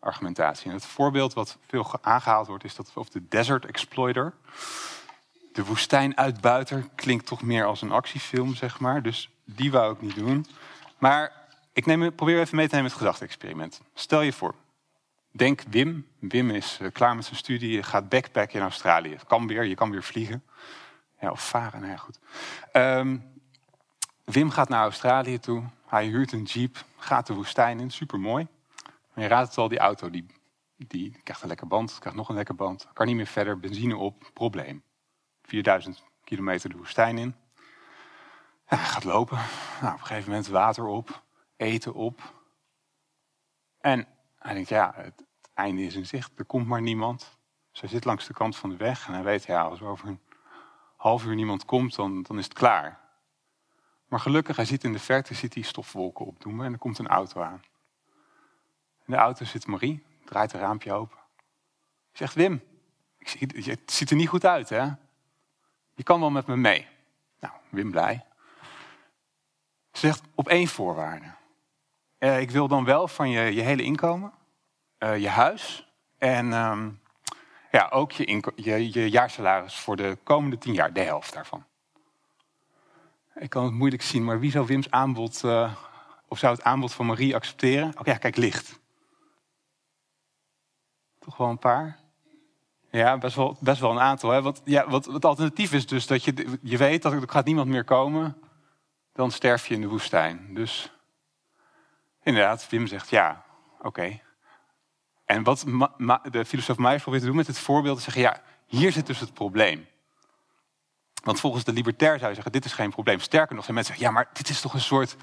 argumentatie. En het voorbeeld wat veel aangehaald wordt is dat of de desert exploiter... De woestijnuitbuiter klinkt toch meer als een actiefilm, zeg maar. Dus die wou ik niet doen. Maar ik neem, probeer even mee te nemen het gedachte-experiment. Stel je voor, denk Wim. Wim is uh, klaar met zijn studie, gaat backpacken in Australië. Kan weer, je kan weer vliegen. Ja, of varen, nou ja, goed. Um, Wim gaat naar Australië toe. Hij huurt een jeep, gaat de woestijn in, supermooi. En je raadt het al, die auto, die, die krijgt een lekker band, krijgt nog een lekker band. Kan niet meer verder, benzine op, probleem. vierduizend kilometer de woestijn in. Ja, hij gaat lopen. Nou, op een gegeven moment water op. Eten op. En hij denkt, ja, het, het einde is in zicht. Er komt maar niemand. Dus hij zit langs de kant van de weg. En hij weet, ja, als er over een half uur niemand komt, dan, dan is het klaar. Maar gelukkig, hij ziet in de verte ziet hij stofwolken opdoemen. En er komt een auto aan. In de auto zit Marie. Draait het raampje open. Hij zegt, Wim, ik zie, het ziet er niet goed uit, hè? Je kan wel met me mee. Nou, Wim blij. Ze zegt op één voorwaarde. Eh, ik wil dan wel van je, je hele inkomen, uh, je huis... en um, ja, ook je, inko- je, je jaarsalaris voor de komende tien jaar, de helft daarvan. Ik kan het moeilijk zien, maar wie zou Wims aanbod... Uh, of zou het aanbod van Marie accepteren? Oké, okay, ja, kijk, licht. Toch wel een paar... Ja, best wel, best wel een aantal. Hè? Want ja, wat het alternatief is dus dat je, je weet dat er gaat niemand meer komen. Dan sterf je in de woestijn. Dus inderdaad, Wim zegt ja, oké. Okay. En wat ma- ma- de filosoof Meijer probeert te doen met dit voorbeeld... is zeggen, ja, hier zit dus het probleem. Want volgens de libertair zou je zeggen, dit is geen probleem. Sterker nog, zijn mensen zeggen, ja, maar dit is toch een soort...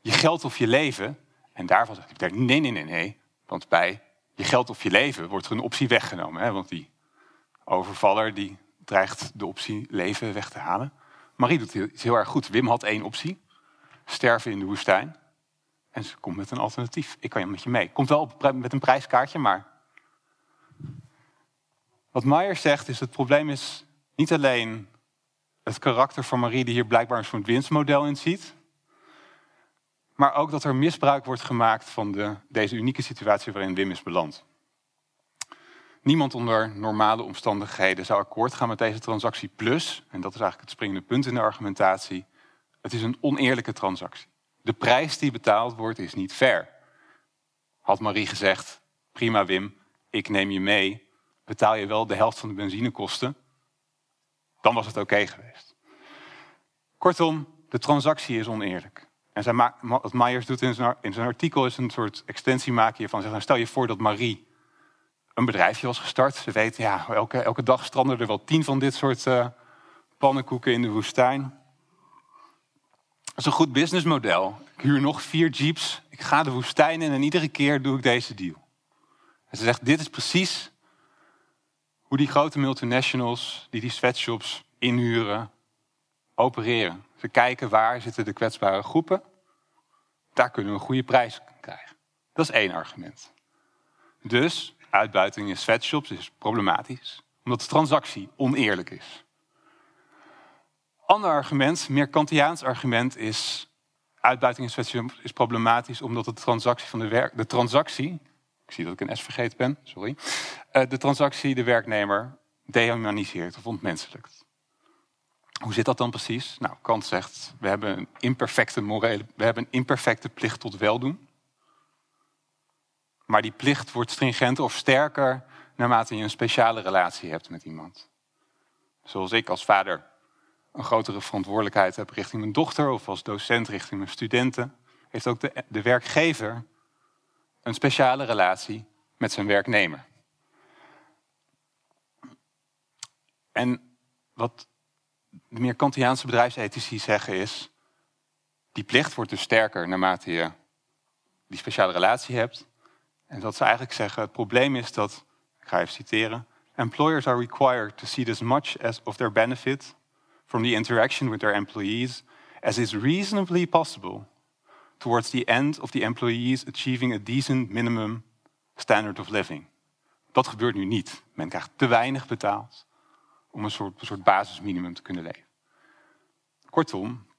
je geld of je leven. En daarvan zegt hij, nee, nee, nee, nee. Want bij je geld of je leven wordt er een optie weggenomen. Hè? Want die... overvaller die dreigt de optie leven weg te halen. Marie doet het heel erg goed. Wim had één optie. Sterven in de woestijn. En ze komt met een alternatief. Ik kan met je mee. Komt wel met een prijskaartje, maar... Wat Meijer zegt is, het probleem is niet alleen het karakter van Marie... die hier blijkbaar een soort winstmodel in ziet. Maar ook dat er misbruik wordt gemaakt van de, deze unieke situatie waarin Wim is beland. Niemand onder normale omstandigheden zou akkoord gaan met deze transactie. Plus, en dat is eigenlijk het springende punt in de argumentatie... het is een oneerlijke transactie. De prijs die betaald wordt is niet fair. Had Marie gezegd, prima Wim, ik neem je mee... betaal je wel de helft van de benzinekosten... dan was het oké okay geweest. Kortom, de transactie is oneerlijk. En zijn ma- wat Meijer doet in zijn, in zijn artikel is een soort extensie maken hiervan. Zeg, nou, stel je voor dat Marie... een bedrijfje was gestart. Ze weten, ja, elke, elke dag stranden er wel tien van dit soort uh, pannenkoeken in de woestijn. Dat is een goed businessmodel. Ik huur nog vier jeeps. Ik ga de woestijn in en iedere keer doe ik deze deal. En ze zegt, dit is precies hoe die grote multinationals... die die sweatshops inhuren, opereren. Ze kijken waar zitten de kwetsbare groepen. Daar kunnen we een goede prijs krijgen. Dat is één argument. Dus uitbuiting in sweatshops is problematisch, omdat de transactie oneerlijk is. Ander argument, meer Kantiaans argument, is uitbuiting in sweatshops is problematisch omdat de transactie van de werk, de transactie, ik zie dat ik een S vergeten ben, sorry, de transactie de werknemer dehumaniseert of ontmenselijkt. Hoe zit dat dan precies? Nou, Kant zegt, we hebben een imperfecte morele, we hebben een imperfecte plicht tot weldoen. Maar die plicht wordt stringenter of sterker naarmate je een speciale relatie hebt met iemand. Zoals ik als vader een grotere verantwoordelijkheid heb richting mijn dochter, of als docent richting mijn studenten, heeft ook de, de werkgever een speciale relatie met zijn werknemer. En wat de meer Kantiaanse bedrijfsethici zeggen is, die plicht wordt dus sterker naarmate je die speciale relatie hebt. En dat ze eigenlijk zeggen, het probleem is dat, ik ga even citeren, employers are required to see as much as of their benefit from the interaction with their employees as is reasonably possible towards the end of the employees achieving a decent minimum standard of living. Dat gebeurt nu niet. Men krijgt te weinig betaald om een soort, een soort basisminimum te kunnen leven. Kortom,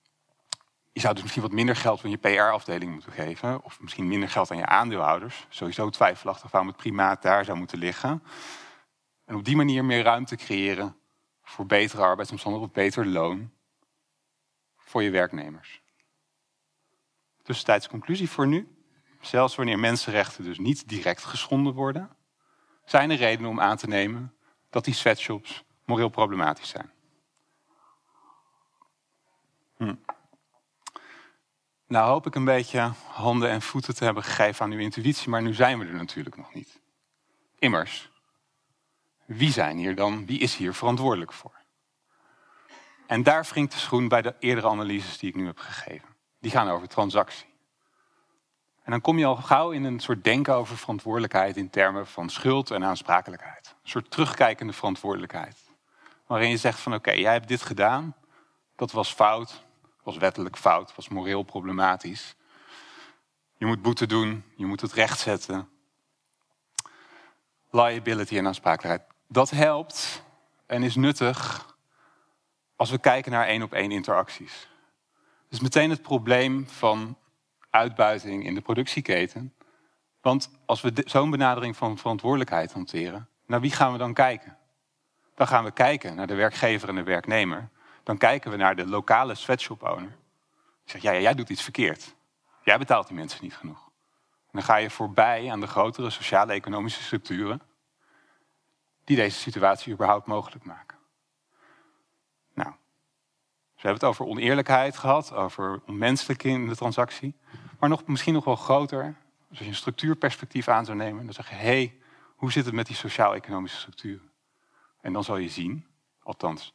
je zou dus misschien wat minder geld aan je P R-afdeling moeten geven, of misschien minder geld aan je aandeelhouders. Sowieso twijfelachtig waarom het primaat daar zou moeten liggen. En op die manier meer ruimte creëren voor betere arbeidsomstandigheden of beter loon voor je werknemers. Tussentijds conclusie voor nu. Zelfs wanneer mensenrechten dus niet direct geschonden worden, zijn er redenen om aan te nemen dat die sweatshops moreel problematisch zijn. Hm. Nou hoop ik een beetje handen en voeten te hebben gegeven aan uw intuïtie, maar nu zijn we er natuurlijk nog niet. Immers, wie zijn hier dan, wie is hier verantwoordelijk voor? En daar wringt de schoen bij de eerdere analyses die ik nu heb gegeven. Die gaan over transactie. En dan kom je al gauw in een soort denken over verantwoordelijkheid in termen van schuld en aansprakelijkheid. Een soort terugkijkende verantwoordelijkheid. Waarin je zegt van oké, okay, jij hebt dit gedaan, dat was fout, was wettelijk fout, was moreel problematisch. Je moet boete doen, je moet het rechtzetten. Liability en aansprakelijkheid. Dat helpt en is nuttig als we kijken naar één-op-één interacties. Dus meteen het probleem van uitbuiting in de productieketen. Want als we zo'n benadering van verantwoordelijkheid hanteren, naar wie gaan we dan kijken? Dan gaan we kijken naar de werkgever en de werknemer. Dan kijken we naar de lokale sweatshop owner. Ik zeg, ja, ja, jij doet iets verkeerd. Jij betaalt die mensen niet genoeg. En dan ga je voorbij aan de grotere sociale economische structuren die deze situatie überhaupt mogelijk maken. Nou, dus we hebben het over oneerlijkheid gehad, over onmenselijking in de transactie. Maar nog, misschien nog wel groter, dus als je een structuurperspectief aan zou nemen, dan zeg je, hé, hey, hoe zit het met die sociaal-economische structuren? En dan zal je zien, althans,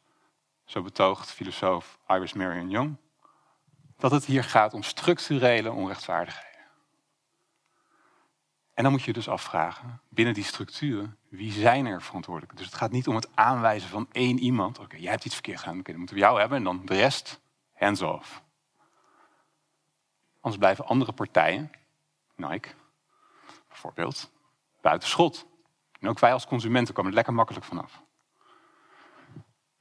zo betoogt filosoof Iris Marion Young, dat het hier gaat om structurele onrechtvaardigheden. En dan moet je dus afvragen, binnen die structuren, wie zijn er verantwoordelijk? Dus het gaat niet om het aanwijzen van één iemand. Oké, okay, jij hebt iets verkeerd gedaan, oké, okay, dan moeten we jou hebben en dan de rest, hands off. Anders blijven andere partijen, Nike bijvoorbeeld, buiten schot. En ook wij als consumenten komen er lekker makkelijk vanaf.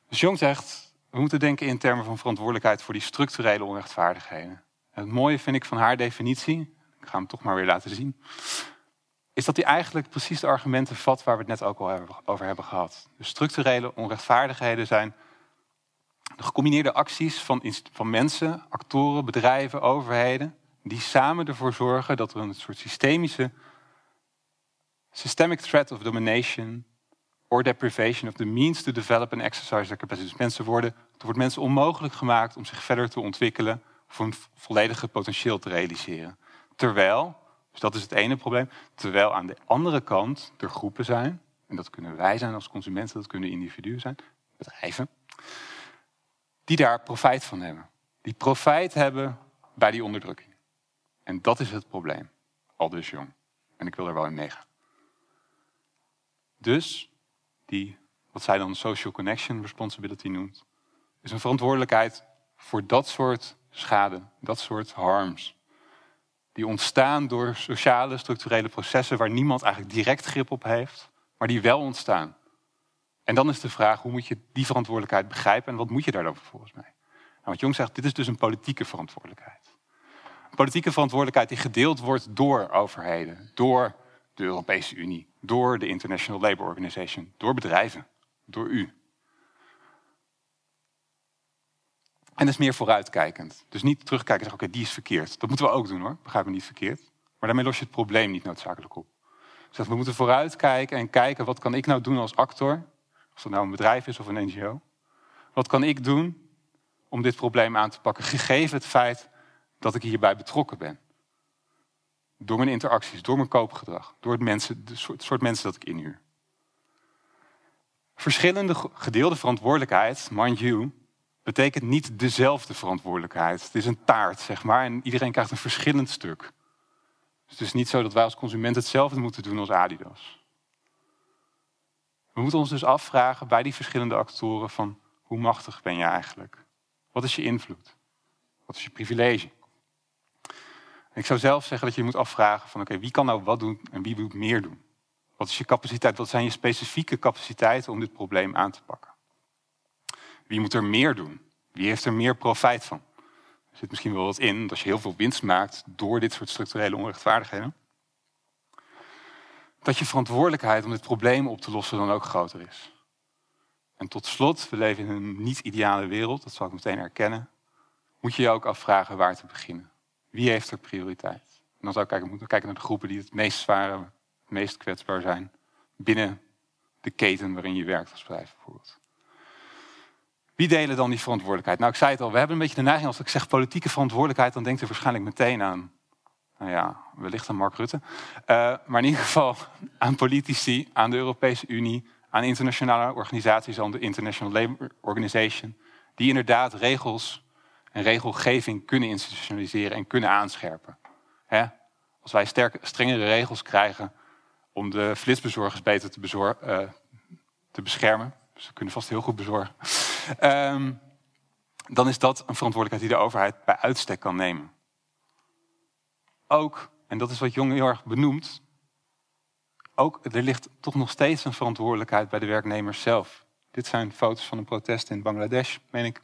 Dus Jong zegt, we moeten denken in termen van verantwoordelijkheid voor die structurele onrechtvaardigheden. En het mooie vind ik van haar definitie, ik ga hem toch maar weer laten zien, is dat hij eigenlijk precies de argumenten vat waar we het net ook al over hebben gehad. Dus structurele onrechtvaardigheden zijn de gecombineerde acties van, van mensen, actoren, bedrijven, overheden, die samen ervoor zorgen dat er een soort systemische, systemic threat of domination or deprivation of the means to develop and exercise their capacities. Mensen worden, het wordt mensen onmogelijk gemaakt om zich verder te ontwikkelen of hun volledige potentieel te realiseren. Terwijl, dus dat is het ene probleem, terwijl aan de andere kant er groepen zijn, en dat kunnen wij zijn als consumenten, dat kunnen individuen zijn, bedrijven, die daar profijt van hebben. Die profijt hebben bij die onderdrukking. En dat is het probleem. Aldus Jong. En ik wil er wel in meegaan. Dus die, wat zij dan social connection responsibility noemt, is een verantwoordelijkheid voor dat soort schade, dat soort harms, die ontstaan door sociale, structurele processen waar niemand eigenlijk direct grip op heeft, maar die wel ontstaan. En dan is de vraag, hoe moet je die verantwoordelijkheid begrijpen en wat moet je daar dan vervolgens mee? Nou, wat Jong zegt, dit is dus een politieke verantwoordelijkheid. Een politieke verantwoordelijkheid die gedeeld wordt door overheden, door de Europese Unie, door de International Labour Organization, door bedrijven, door u. En dat is meer vooruitkijkend. Dus niet terugkijken en zeggen, oké, okay, die is verkeerd. Dat moeten we ook doen hoor, begrijp me niet verkeerd. Maar daarmee los je het probleem niet noodzakelijk op. Dus we moeten vooruitkijken en kijken, wat kan ik nou doen als actor? Of dat nou een bedrijf is of een N G O. Wat kan ik doen om dit probleem aan te pakken, gegeven het feit dat ik hierbij betrokken ben? Door mijn interacties, door mijn koopgedrag, door het, mensen, het soort, soort mensen dat ik inhuur. Verschillende gedeelde verantwoordelijkheid, mind you, betekent niet dezelfde verantwoordelijkheid. Het is een taart, zeg maar, en iedereen krijgt een verschillend stuk. Dus het is niet zo dat wij als consument hetzelfde moeten doen als Adidas. We moeten ons dus afvragen bij die verschillende actoren van hoe machtig ben je eigenlijk? Wat is je invloed? Wat is je privilege? Ik zou zelf zeggen dat je moet afvragen van oké, okay, wie kan nou wat doen en wie moet meer doen? Wat is je capaciteit? Wat zijn je specifieke capaciteiten om dit probleem aan te pakken? Wie moet er meer doen? Wie heeft er meer profijt van? Er zit misschien wel wat in dat je heel veel winst maakt door dit soort structurele onrechtvaardigheden. Dat je verantwoordelijkheid om dit probleem op te lossen dan ook groter is. En tot slot, we leven in een niet-ideale wereld, dat zal ik meteen herkennen. Moet je je ook afvragen waar te beginnen. Wie heeft er prioriteit? En dan zou ik kijken, moeten kijken naar de groepen die het meest zware, het meest kwetsbaar zijn. Binnen de keten waarin je werkt als bedrijf bijvoorbeeld. Wie delen dan die verantwoordelijkheid? Nou, ik zei het al, we hebben een beetje de neiging, als ik zeg politieke verantwoordelijkheid, dan denkt u waarschijnlijk meteen aan, nou ja, wellicht aan Mark Rutte. Uh, maar in ieder geval aan politici, aan de Europese Unie, aan internationale organisaties, aan de International Labour Organization, die inderdaad regels en regelgeving kunnen institutionaliseren en kunnen aanscherpen. Hè? Als wij sterk, strengere regels krijgen om de flitsbezorgers beter te, bezor- uh, te beschermen, ze kunnen vast heel goed bezorgen, um, dan is dat een verantwoordelijkheid die de overheid bij uitstek kan nemen. Ook, en dat is wat Jong heel erg benoemt, ook, er ligt toch nog steeds een verantwoordelijkheid bij de werknemers zelf. Dit zijn foto's van een protest in Bangladesh, meen ik,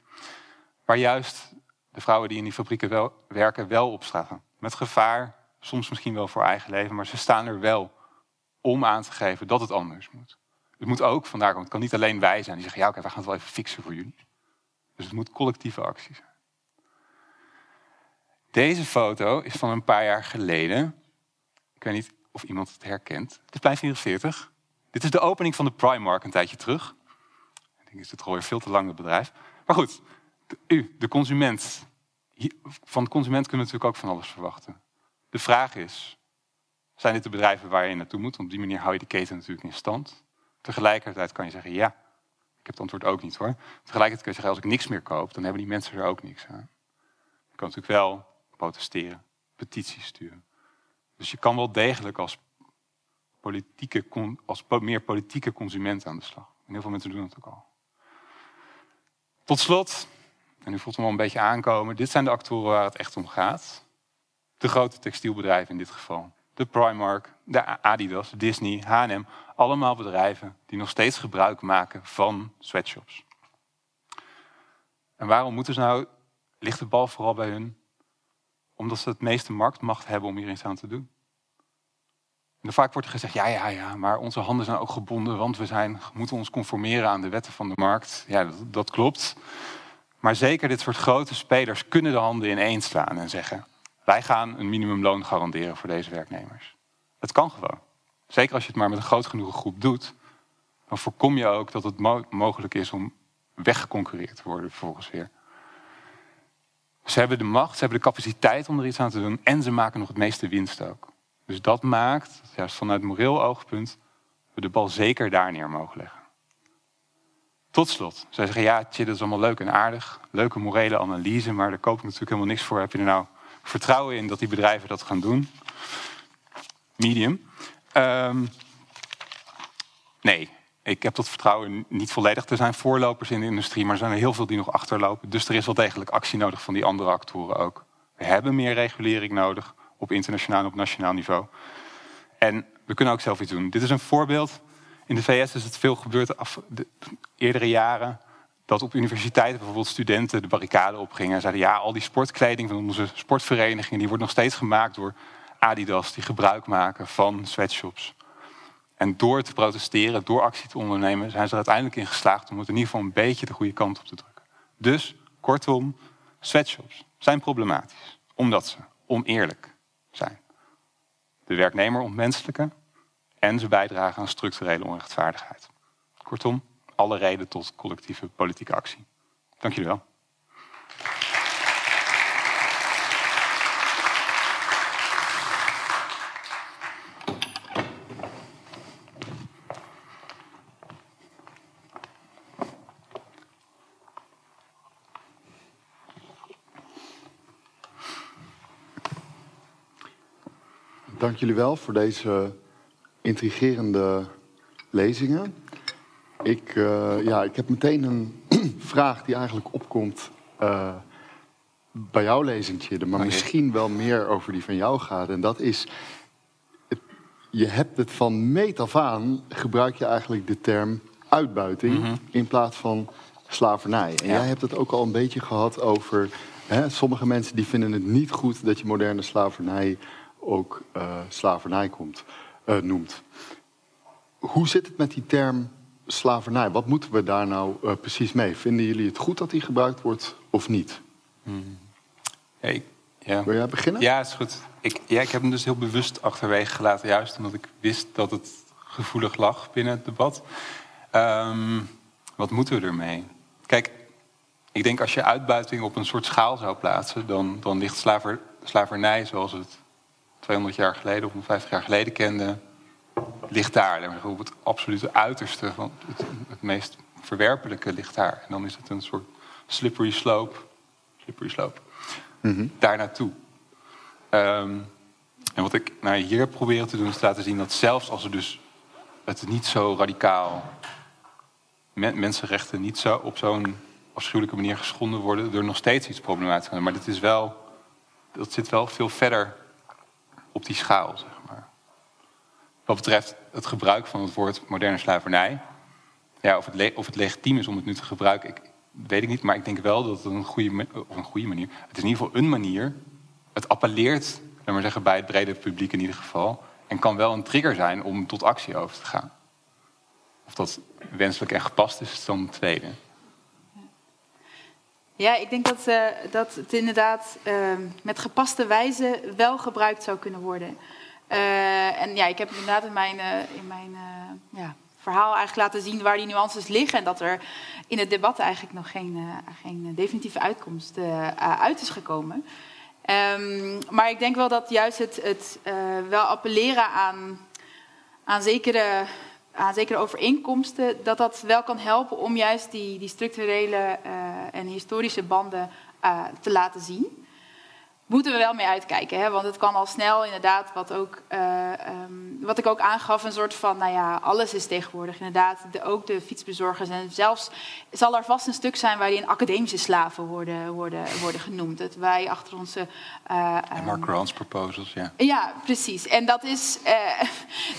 waar juist de vrouwen die in die fabrieken wel, werken wel op staan. Met gevaar, soms misschien wel voor eigen leven, maar ze staan er wel om aan te geven dat het anders moet. Het moet ook vandaar komen, het kan niet alleen wij zijn die zeggen, ja oké, okay, wij gaan het wel even fixen voor jullie. Dus het moet collectieve actie zijn. Deze foto is van een paar jaar geleden. Ik weet niet of iemand het herkent. Het is plein vierenveertig. Dit is de opening van de Primark een tijdje terug. Ik denk, is het alweer veel te lang, dat bedrijf. Maar goed, de, u, de consument. Van de consument kunnen we natuurlijk ook van alles verwachten. De vraag is, zijn dit de bedrijven waar je naartoe moet? Want op die manier hou je de keten natuurlijk in stand. Tegelijkertijd kan je zeggen, ja, ik heb het antwoord ook niet hoor. Tegelijkertijd kun je zeggen, als ik niks meer koop, dan hebben die mensen er ook niks aan. Je kan natuurlijk wel protesteren, petities sturen. Dus je kan wel degelijk als, politieke, als meer politieke consument aan de slag. En heel veel mensen doen dat ook al. Tot slot, en u voelt hem al een beetje aankomen, dit zijn de actoren waar het echt om gaat. De grote textielbedrijven in dit geval. De Primark, de Adidas, Disney, H en M. Allemaal bedrijven die nog steeds gebruik maken van sweatshops. En waarom moeten ze nou, ligt de bal vooral bij hun? Omdat ze het meeste marktmacht hebben om hier iets aan te doen. En vaak wordt er gezegd, ja, ja, ja, maar onze handen zijn ook gebonden, want we zijn, moeten ons conformeren aan de wetten van de markt. Ja, dat, dat klopt. Maar zeker dit soort grote spelers kunnen de handen ineen slaan en zeggen, wij gaan een minimumloon garanderen voor deze werknemers. Het kan gewoon. Zeker als je het maar met een groot genoeg groep doet, dan voorkom je ook dat het mo- mogelijk is om weggeconcurreerd te worden vervolgens weer. Ze hebben de macht, ze hebben de capaciteit om er iets aan te doen en ze maken nog het meeste winst ook. Dus dat maakt, juist vanuit moreel oogpunt, we de bal zeker daar neer mogen leggen. Tot slot, zij zeggen, ja, tje, dat is allemaal leuk en aardig. Leuke morele analyse, maar daar koop ik natuurlijk helemaal niks voor. Heb je er nou vertrouwen in dat die bedrijven dat gaan doen? Medium. Um, nee, ik heb dat vertrouwen niet volledig. Er zijn voorlopers in de industrie, maar er zijn er heel veel die nog achterlopen. Dus er is wel degelijk actie nodig van die andere actoren ook. We hebben meer regulering nodig op internationaal en op nationaal niveau. En we kunnen ook zelf iets doen. Dit is een voorbeeld. In de V S is het veel gebeurd af de eerdere jaren, dat op universiteiten bijvoorbeeld studenten de barricade opgingen en zeiden, ja, al die sportkleding van onze sportverenigingen, die wordt nog steeds gemaakt door Adidas, die gebruik maken van sweatshops. En door te protesteren, door actie te ondernemen, zijn ze er uiteindelijk in geslaagd om het in ieder geval een beetje de goede kant op te drukken. Dus, kortom, sweatshops zijn problematisch, omdat ze oneerlijk zijn. De werknemer ontmenselijken en ze bijdragen aan structurele onrechtvaardigheid. Kortom, alle reden tot collectieve politieke actie. Dank jullie wel. Dank jullie wel voor deze intrigerende lezingen. Ik, uh, ja, ik heb meteen een vraag die eigenlijk opkomt uh, bij jouw lezing, Chidde, maar okay. misschien wel meer over die van jou gaat. En dat is, het, je hebt het van meet af aan, gebruik je eigenlijk de term uitbuiting mm-hmm. in plaats van slavernij. En ja. jij hebt het ook al een beetje gehad over, hè, sommige mensen die vinden het niet goed dat je moderne slavernij ook uh, slavernij komt, uh, noemt. Hoe zit het met die term slavernij? Wat moeten we daar nou uh, precies mee? Vinden jullie het goed dat die gebruikt wordt of niet? Hmm. Ja, ik, ja. Wil jij beginnen? Ja, is goed. Ik, ja, ik heb hem dus heel bewust achterwege gelaten, juist omdat ik wist dat het gevoelig lag binnen het debat. Um, wat moeten we ermee? Kijk, ik denk als je uitbuiting op een soort schaal zou plaatsen, dan, dan ligt slaver, slavernij zoals het tweehonderd jaar geleden of honderdvijftig jaar geleden kende, ligt daar. Op het absolute uiterste, van het, het meest verwerpelijke ligt daar. En dan is het een soort slippery slope. Slippery slope. Mm-hmm. Daar naartoe. Um, en wat ik nou, hier probeer te doen is te laten zien dat zelfs als er dus het niet zo radicaal, men, mensenrechten niet zo op zo'n afschuwelijke manier geschonden worden, er nog steeds iets problematisch kan. Maar dit is wel, dat zit wel veel verder op die schaal, zeg maar. Wat betreft het gebruik van het woord moderne slavernij, ja, of het, le- of het legitiem is om het nu te gebruiken, ik, weet ik niet, maar ik denk wel dat het een goede, me- of een goede manier, het is in ieder geval een manier, het appelleert, laat maar zeggen, bij het brede publiek in ieder geval, en kan wel een trigger zijn om tot actie over te gaan. Of dat wenselijk en gepast is, is dan het tweede. Ja, ik denk dat, uh, dat het inderdaad uh, met gepaste wijze wel gebruikt zou kunnen worden. Uh, en ja, ik heb inderdaad in mijn, uh, in mijn uh, ja, verhaal eigenlijk laten zien waar die nuances liggen. En dat er in het debat eigenlijk nog geen, uh, geen definitieve uitkomst uh, uit is gekomen. Um, maar ik denk wel dat juist het, het uh, wel appelleren aan, aan zekere... aan zekere overeenkomsten, dat dat wel kan helpen om juist die, die structurele uh, en historische banden uh, te laten zien. Moeten we wel mee uitkijken, hè? Want het kan al snel inderdaad, wat, ook, uh, um, wat ik ook aangaf, een soort van, nou ja, alles is tegenwoordig inderdaad, de, ook de fietsbezorgers. En zelfs zal er vast een stuk zijn waarin academische slaven worden, worden, worden genoemd. Dat wij achter onze... Uh, en Mark Grant's proposals, ja. Ja, precies. En dat is... Uh,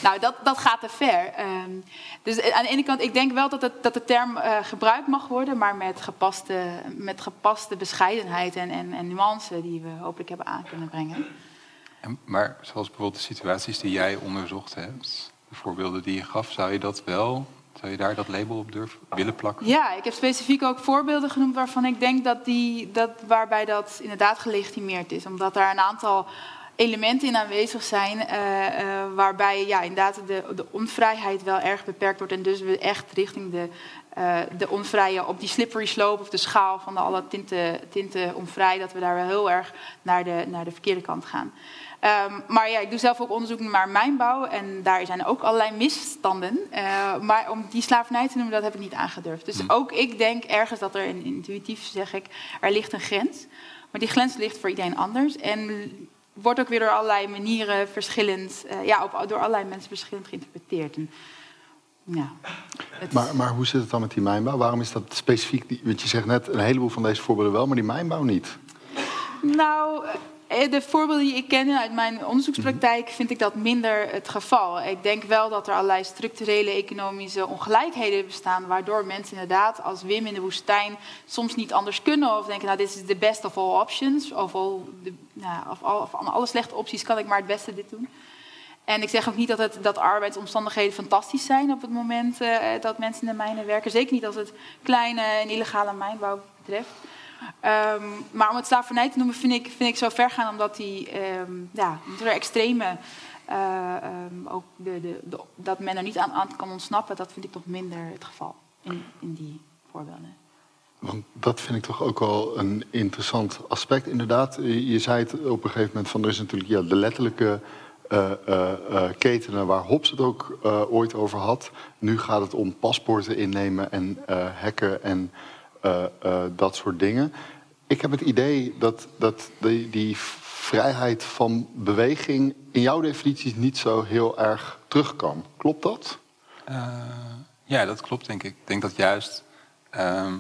nou, dat, dat gaat te ver. Um, dus aan de ene kant, ik denk wel dat, het, dat de term uh, gebruikt mag worden, maar met gepaste, met gepaste bescheidenheid en, en, en nuance die we op ik heb aan kunnen brengen. En, maar zoals bijvoorbeeld de situaties die jij onderzocht hebt, de voorbeelden die je gaf, zou je dat wel, zou je daar dat label op durven willen plakken? Ja, ik heb specifiek ook voorbeelden genoemd waarvan ik denk dat die, dat waarbij dat inderdaad gelegitimeerd is, omdat daar een aantal elementen in aanwezig zijn, uh, uh, waarbij ja, inderdaad de, de onvrijheid wel erg beperkt wordt en dus we echt richting de, uh, de onvrije, op die slippery slope of de schaal van de alle tinten, tinten onvrij, dat we daar wel heel erg naar de, naar de verkeerde kant gaan. Um, maar ja, ik doe zelf ook onderzoek naar mijnbouw en daar zijn ook allerlei misstanden. Uh, maar om die slavernij te noemen, dat heb ik niet aangedurfd. Dus ook ik denk ergens dat er, in, intuïtief zeg ik, er ligt een grens. Maar die grens ligt voor iedereen anders en wordt ook weer door allerlei manieren verschillend, Uh, ja, op, door allerlei mensen verschillend geïnterpreteerd. En, ja, het maar, is... maar hoe zit het dan met die mijnbouw? Waarom is dat specifiek? Die, want je zegt net een heleboel van deze voorbeelden wel, maar die mijnbouw niet. Nou, De voorbeelden die ik ken uit mijn onderzoekspraktijk vind ik dat minder het geval. Ik denk wel dat er allerlei structurele economische ongelijkheden bestaan, waardoor mensen inderdaad als Wim in de woestijn soms niet anders kunnen of denken, nou, dit is the best of all options. Of, all de, nou, of, all, of alle slechte opties kan ik maar het beste dit doen. En ik zeg ook niet dat, het, dat arbeidsomstandigheden fantastisch zijn op het moment uh, dat mensen in de mijnen werken. Zeker niet als het kleine en illegale mijnbouw betreft. Um, maar om het slavernij te noemen vind ik, vind ik zo ver gaan omdat die um, ja, door extreme uh, um, ook de, de, de, dat men er niet aan, aan kan ontsnappen, dat vind ik nog minder het geval in, in die voorbeelden. Want dat vind ik toch ook wel een interessant aspect. Inderdaad, je zei het op een gegeven moment van er is natuurlijk ja, de letterlijke Uh, uh, uh, ketenen waar Hobbes het ook uh, ooit over had. Nu gaat het om paspoorten innemen en uh, hacken en uh, uh, dat soort dingen. Ik heb het idee dat, dat die, die vrijheid van beweging in jouw definities niet zo heel erg terug kan. Klopt dat? Uh, ja, dat klopt denk ik. Ik denk dat juist uh,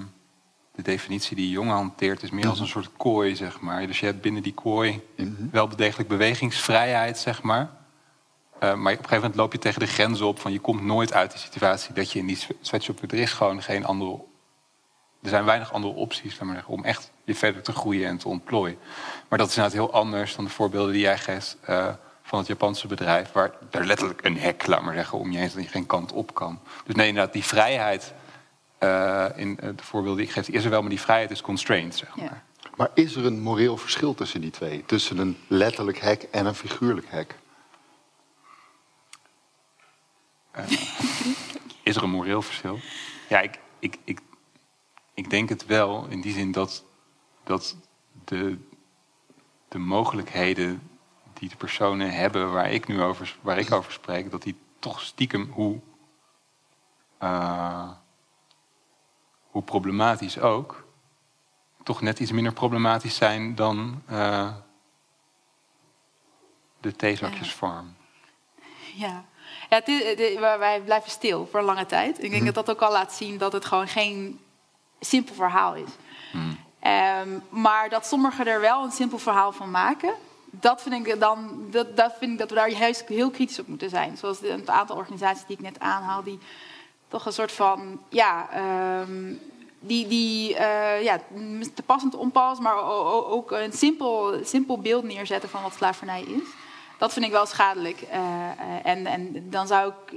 de definitie die Jong hanteert is meer mm-hmm. als een soort kooi, zeg maar. Dus je hebt binnen die kooi mm-hmm. wel degelijk bewegingsvrijheid, zeg maar. Uh, maar op een gegeven moment loop je tegen de grenzen op van je komt nooit uit die situatie dat je in die sweatshop, er is gewoon geen andere, er zijn weinig andere opties, zeg maar, om echt je verder te groeien en te ontplooien. Maar dat is inderdaad heel anders dan de voorbeelden die jij geeft uh, van het Japanse bedrijf, waar er letterlijk een hek, laat maar zeggen, om je heen dat je geen kant op kan. Dus nee, inderdaad, die vrijheid. Uh, in uh, de voorbeelden die ik geef, die is er wel, maar die vrijheid is constrained, zeg maar. Ja. Maar is er een moreel verschil tussen die twee? Tussen een letterlijk hek en een figuurlijk hek? Uh, is er een moreel verschil? Ja, ik, ik, ik, ik denk het wel. In die zin dat, dat de, de mogelijkheden die de personen hebben waar ik nu over, waar ik over spreek, dat die toch stiekem hoe... Uh, hoe problematisch ook, toch net iets minder problematisch zijn dan uh, de theezakjesfarm. Ja, ja het is, het is, wij blijven stil voor een lange tijd. Ik denk hm. dat dat ook al laat zien dat het gewoon geen simpel verhaal is. Hm. Um, maar dat sommigen er wel een simpel verhaal van maken, dat vind ik, dan, dat, dat, vind ik dat we daar juist heel kritisch op moeten zijn. Zoals het aantal organisaties die ik net aanhaal, die toch een soort van, ja, um, die, die uh, ja, te pas en te onpas, maar ook een simpel, simpel beeld neerzetten van wat slavernij is. Dat vind ik wel schadelijk. Uh, en, en dan zou ik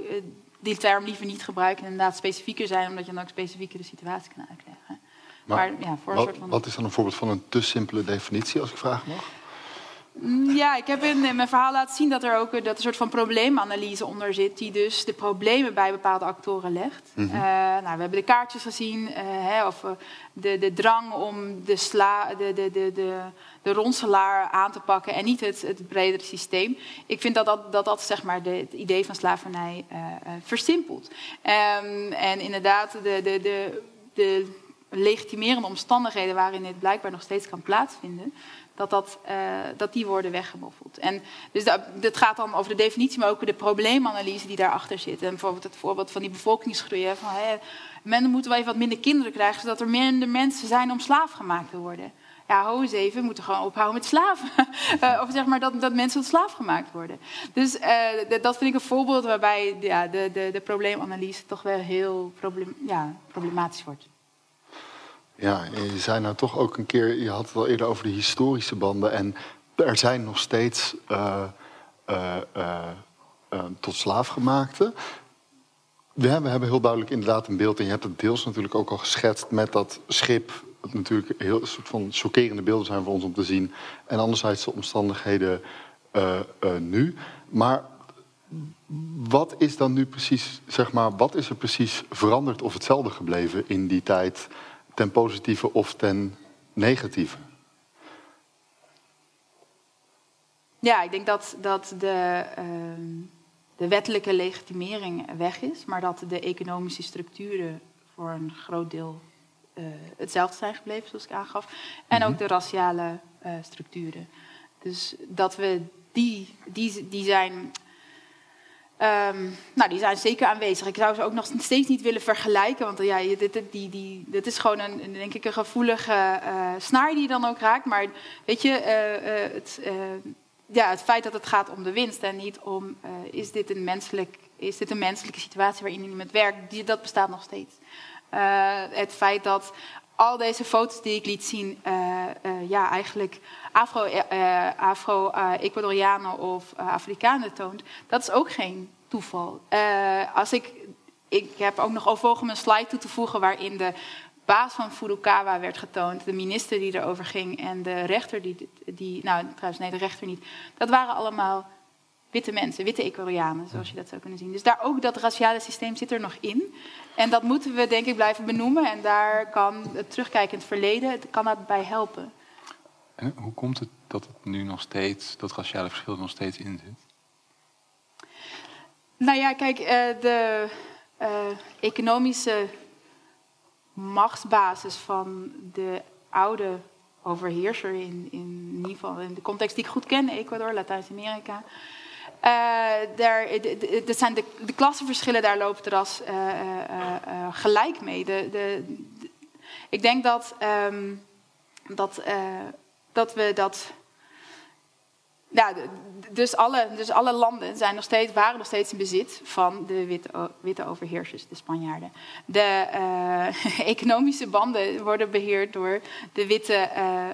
die term liever niet gebruiken en inderdaad specifieker zijn, omdat je dan ook specifieker de situatie kan uitleggen. Maar, maar ja, voor een wat, soort van... wat is dan een voorbeeld van een te simpele definitie, als ik vragen mag? Ja, ik heb in mijn verhaal laten zien dat er ook dat een soort van probleemanalyse onder zit, die dus de problemen bij bepaalde actoren legt. Mm-hmm. Uh, nou, we hebben de kaartjes gezien, uh, hè, of de, de drang om de, sla, de, de, de, de, de ronselaar aan te pakken en niet het, het bredere systeem. Ik vind dat dat, dat, dat zeg maar de, het idee van slavernij uh, versimpelt. Um, en inderdaad, de, de, de, de legitimerende omstandigheden waarin dit blijkbaar nog steeds kan plaatsvinden, Dat, dat, uh, dat die worden weggemoffeld. En dus dat, dat gaat dan over de definitie, maar ook de probleemanalyse die daarachter zit. En bijvoorbeeld het voorbeeld van die bevolkingsgroei. Van, hey, men moet wel even wat minder kinderen krijgen, zodat er minder mensen zijn om slaaf gemaakt te worden. Ja, ho eens even, we moeten gewoon ophouden met slaven. uh, of zeg maar dat, dat mensen tot slaaf gemaakt worden. Dus uh, d- dat vind ik een voorbeeld waarbij ja, de, de, de probleemanalyse toch wel heel problem, ja, problematisch wordt. Ja, je zei nou toch ook een keer, je had het al eerder over de historische banden. En er zijn nog steeds uh, uh, uh, uh, tot slaafgemaakten. Ja, we hebben heel duidelijk inderdaad een beeld. En je hebt het deels natuurlijk ook al geschetst met dat schip. Dat natuurlijk heel soort van chockerende beelden zijn voor ons om te zien. En anderzijds de omstandigheden uh, uh, nu. Maar wat is dan nu precies, zeg maar, wat is er precies veranderd of hetzelfde gebleven in die tijd? Ten positieve of ten negatieve? Ja, ik denk dat, dat de, uh, de wettelijke legitimering weg is, maar dat de economische structuren voor een groot deel uh, hetzelfde zijn gebleven, zoals ik aangaf. En mm-hmm. ook de raciale uh, structuren. Dus dat we die, die, die zijn. Um, nou, die zijn zeker aanwezig. Ik zou ze ook nog steeds niet willen vergelijken. Want ja, dit, dit, die, die, dit is gewoon een, denk ik, een gevoelige uh, snaar die je dan ook raakt. Maar weet je, uh, uh, het, uh, ja, het feit dat het gaat om de winst en niet om... Uh, is, dit een menselijk, is dit een menselijke situatie waarin iemand werkt? Die, dat bestaat nog steeds. Uh, het feit dat al deze foto's die ik liet zien... Uh, uh, ja, eigenlijk Afro, uh, Afro-Ecuadorianen uh, of uh, Afrikanen toont... dat is ook geen toeval. Uh, als ik, ik heb ook nog overwogen om een slide toe te voegen... waarin de baas van Furukawa werd getoond... de minister die erover ging en de rechter die... die nou, trouwens, nee, de rechter niet. Dat waren allemaal witte mensen, witte Ecuadorianen... zoals je dat zou kunnen zien. Dus daar ook dat raciale systeem zit er nog in... En dat moeten we, denk ik, blijven benoemen. En daar kan het terugkijken in het verleden, het kan daarbij helpen. En hoe komt het dat het nu nog steeds, dat raciale verschil nog steeds in zit? Nou ja, kijk, de economische machtsbasis van de oude overheerser... in, in ieder geval in de context die ik goed ken, Ecuador, Latijns-Amerika... Uh, daar, de, de, de zijn de, de klassenverschillen, daar loopt het ras uh, uh, uh, gelijk mee. De, de, de, ik denk dat, um, dat, uh, dat we dat... Ja, de, dus, alle, dus alle landen zijn nog steeds, waren nog steeds in bezit van de witte, witte overheersers, de Spanjaarden. De uh, economische banden worden beheerd door de witte...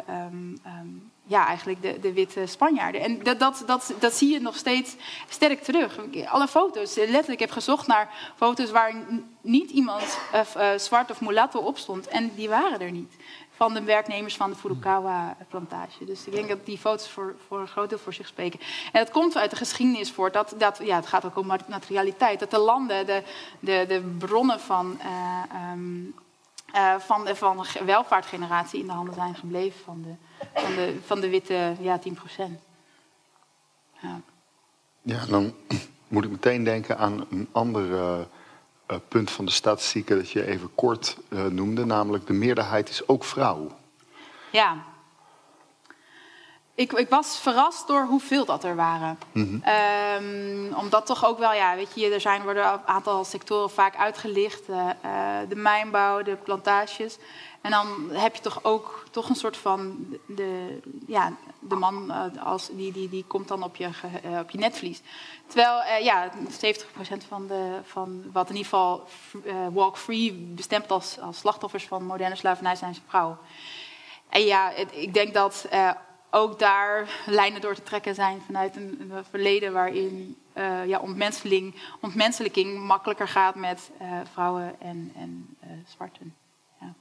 Uh, um, um, Ja, eigenlijk de, de witte Spanjaarden. En dat, dat, dat, dat zie je nog steeds sterk terug. Alle foto's, letterlijk, ik heb gezocht naar foto's waar niet iemand uh, uh, zwart of mulatto op stond. En die waren er niet. Van de werknemers van de Furukawa plantage. Dus ik denk dat die foto's voor, voor een groot deel voor zich spreken. En dat komt uit de geschiedenis voort. Dat, dat, ja, het gaat ook om materialiteit. Dat de landen, de, de, de bronnen van... Uh, um, Uh, van, de, van de welvaartgeneratie in de handen zijn gebleven van de, van de, van de witte ja, tien procent. Ja. Ja, dan moet ik meteen denken aan een ander uh, punt van de statistieken... dat je even kort uh, noemde, namelijk de meerderheid is ook vrouw. Ja. Ik, ik was verrast door hoeveel dat er waren. Mm-hmm. Um, omdat toch ook wel, ja, weet je, er zijn, worden een aantal sectoren vaak uitgelicht. Uh, de mijnbouw, de plantages. En dan heb je toch ook toch een soort van... De, ja, de man uh, als, die, die, die komt dan op je, uh, op je netvlies. Terwijl, uh, ja, zeventig procent van, de, van wat in ieder geval uh, Walk Free bestempelt als, als slachtoffers van moderne slavernij zijn vrouw. En ja, het, ik denk dat... Uh, ook daar lijnen door te trekken zijn vanuit een, een verleden waarin uh, ja, ontmenseling, ontmenselijking makkelijker gaat met uh, vrouwen en, en uh, zwarten. Ja.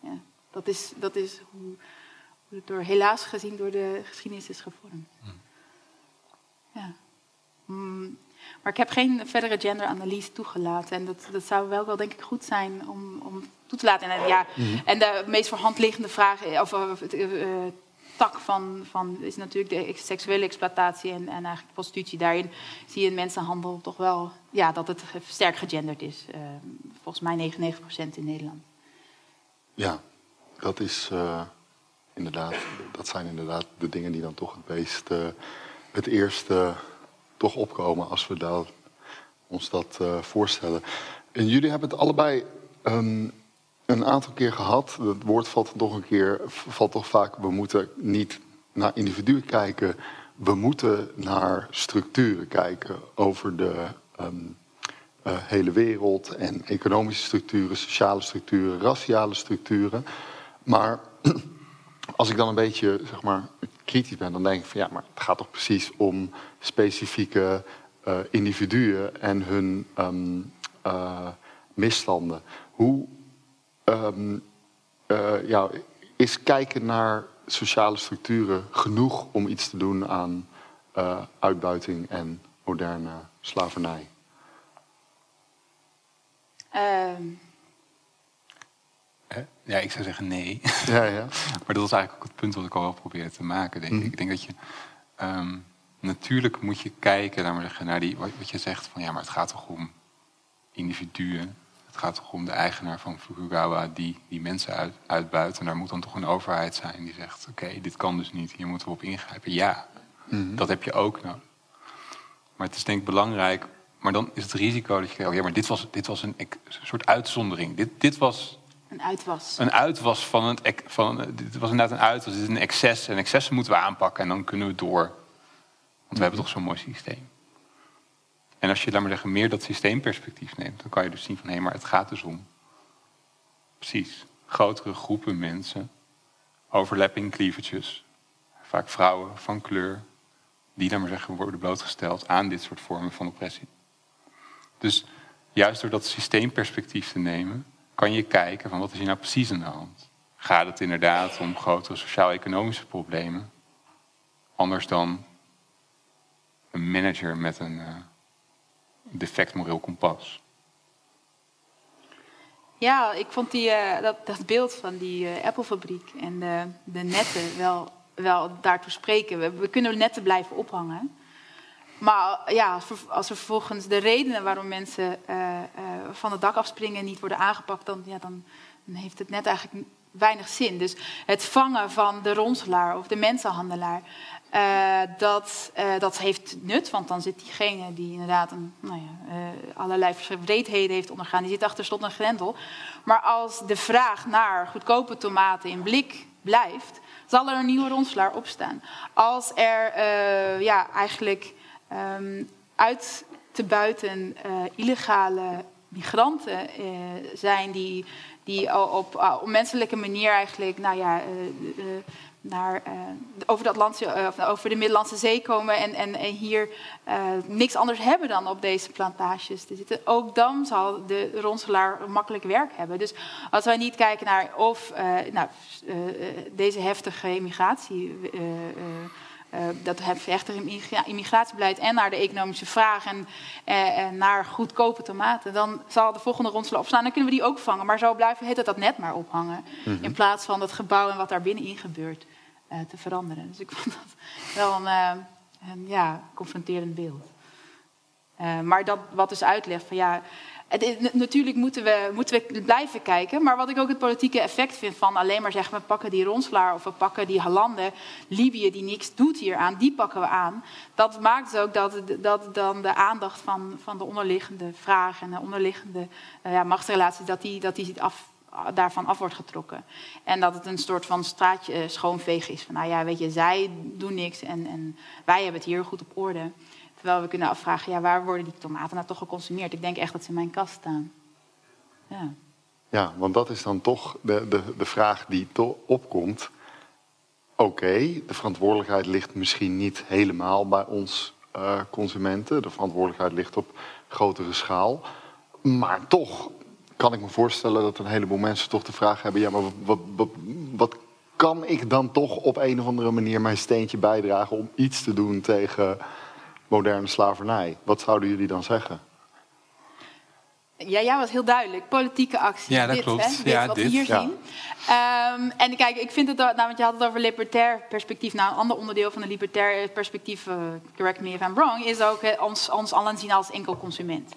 Ja, dat is, dat is hoe, hoe het door, helaas gezien door de geschiedenis is gevormd. Ja. Mm. Maar ik heb geen verdere genderanalyse toegelaten. En dat, dat zou wel, wel denk ik goed zijn om, om toe te laten. En, ja, mm-hmm. en de meest voor hand liggende vraag... of, of uh, tak van, van is natuurlijk de seksuele exploitatie en, en eigenlijk prostitutie. Daarin zie je in mensenhandel toch wel ja, dat het sterk gegenderd is. Uh, volgens mij negenennegentig procent in Nederland. Ja, dat is uh, inderdaad, dat zijn inderdaad de dingen die dan toch het meest uh, het eerste uh, toch opkomen als we daar, ons dat uh, voorstellen. En jullie hebben het allebei um, een aantal keer gehad. Het woord valt toch een keer, valt toch vaak. We moeten niet naar individuen kijken. We moeten naar structuren kijken over de um, uh, hele wereld en economische structuren, sociale structuren, raciale structuren. Maar als ik dan een beetje, zeg maar, kritisch ben, dan denk ik van ja, maar het gaat toch precies om specifieke uh, individuen en hun um, uh, misstanden. Hoe Um, uh, ja, is kijken naar sociale structuren genoeg om iets te doen aan uh, uitbuiting en moderne slavernij? Uh. Ja, ik zou zeggen nee. Ja, ja. Maar dat is eigenlijk ook het punt wat ik al probeerde te maken, denk ik. Mm. Ik denk dat je... Um, natuurlijk moet je kijken laat maar zeggen, naar die, wat, wat je zegt van ja, maar het gaat toch om individuen. Het gaat toch om de eigenaar van Furukawa die die mensen uit, uitbuit. En daar moet dan toch een overheid zijn die zegt... oké, okay, dit kan dus niet, hier moeten we op ingrijpen. Ja, mm-hmm. Dat heb je ook nodig. Maar het is denk ik belangrijk. Maar dan is het risico dat je... Oké, okay, maar dit was, dit was een, een soort uitzondering. Dit, dit was... Een uitwas. Een uitwas van het... Van, dit was inderdaad een uitwas. Dit is een excess. En excessen moeten we aanpakken. En dan kunnen we door. Want we hebben toch zo'n mooi systeem. En als je, laat maar zeggen, meer dat systeemperspectief neemt... dan kan je dus zien van... Hé, maar het gaat dus om... Precies. Grotere groepen mensen. Overlapping cleavages. Vaak vrouwen van kleur. Die, laat maar zeggen, worden blootgesteld aan dit soort vormen van oppressie. Dus juist door dat systeemperspectief te nemen... kan je kijken van wat is hier nou precies aan de hand. Gaat het inderdaad om grotere sociaal-economische problemen? Anders dan een manager met een uh, defect moreel kompas. Ja, ik vond die, uh, dat, dat beeld van die uh, Apple-fabriek en de, de netten wel, wel daartoe spreken. We, we kunnen netten blijven ophangen. Maar ja, als er vervolgens de redenen waarom mensen uh, uh, van het dak afspringen niet worden aangepakt, dan, ja, dan heeft het net eigenlijk weinig zin. Dus het vangen van de ronselaar of de mensenhandelaar, uh, dat, uh, dat heeft nut. Want dan zit diegene die inderdaad een, nou ja, uh, allerlei wreedheden heeft ondergaan, die zit achter slot en grendel. Maar als de vraag naar goedkope tomaten in blik blijft, zal er een nieuwe ronselaar opstaan. Als er uh, ja, eigenlijk... Um, uit te buiten uh, illegale migranten uh, zijn die, die op uh, onmenselijke manier eigenlijk nou ja, uh, uh, naar, uh, over, dat land, uh, over de Middellandse Zee komen en, en, en hier uh, niks anders hebben dan op deze plantages te zitten. Ook dan zal de ronselaar makkelijk werk hebben. Dus als wij niet kijken naar of uh, nou, uh, deze heftige immigratie... Uh, uh, Uh, dat heeft immigratiebeleid en naar de economische vraag en, uh, en naar goedkope tomaten. Dan zal de volgende ronselaar opstaan. Dan kunnen we die ook vangen. Maar zo blijven heet het dat net maar ophangen. Mm-hmm. In plaats van dat gebouw en wat daar binnenin gebeurt uh, te veranderen. Dus ik vond dat wel een, uh, een ja, confronterend beeld. Uh, maar dat wat dus uitlegt van ja... Het is, natuurlijk moeten we, moeten we blijven kijken. Maar wat ik ook het politieke effect vind van... alleen maar zeggen we pakken die ronselaar of we pakken die Hollanden... Libië die niks doet hieraan, die pakken we aan. Dat maakt ook dat, dat dan de aandacht van, van de onderliggende vraag... en de onderliggende uh, ja, machtsrelatie, dat die, dat die af, daarvan af wordt getrokken. En dat het een soort van straatje uh, schoonvegen is. Van nou ja, weet je, zij doen niks en, en wij hebben het hier goed op orde... Terwijl we kunnen afvragen, ja, waar worden die tomaten nou toch geconsumeerd? Ik denk echt dat ze in mijn kast staan. Ja, ja, want dat is dan toch de, de, de vraag die to- opkomt. Oké, okay, de verantwoordelijkheid ligt misschien niet helemaal bij ons uh, consumenten. De verantwoordelijkheid ligt op grotere schaal. Maar toch kan ik me voorstellen dat een heleboel mensen toch de vraag hebben... ja, maar wat, wat, wat, wat kan ik dan toch op een of andere manier mijn steentje bijdragen... om iets te doen tegen... moderne slavernij. Wat zouden jullie dan zeggen? Ja, jij was heel duidelijk. Politieke actie. Ja, dat dit, klopt. Hè? Dit, ja, wat dit. We hier ja. zien. Um, en kijk, ik vind het... Nou, want je had het over libertair perspectief. Nou, een ander onderdeel van een libertair perspectief... Uh, correct me if I'm wrong... is ook he, ons, ons allen zien als enkel consument.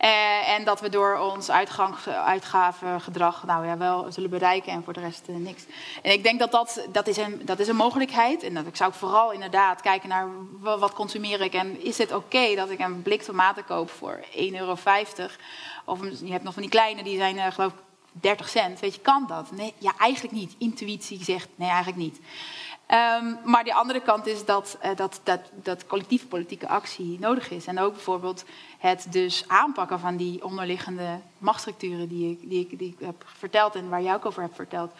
Uh, en dat we door ons uitgangs, uitgavengedrag... nou ja, wel zullen bereiken en voor de rest uh, niks. En ik denk dat dat, dat, is een, dat is een mogelijkheid. En dat ik zou vooral inderdaad kijken naar... wat consumeer ik en is het oké okay dat ik een blik tomaten koop... voor één euro vijftig... Of je hebt nog van die kleine, die zijn uh, geloof ik dertig cent. Weet je, kan dat? Nee, ja, eigenlijk niet. Intuïtie zegt, nee, eigenlijk niet. Um, maar de andere kant is dat, uh, dat, dat, dat collectieve politieke actie nodig is. En ook bijvoorbeeld het dus aanpakken van die onderliggende machtsstructuren... die ik, die ik, die ik heb verteld en waar jij ook over hebt verteld.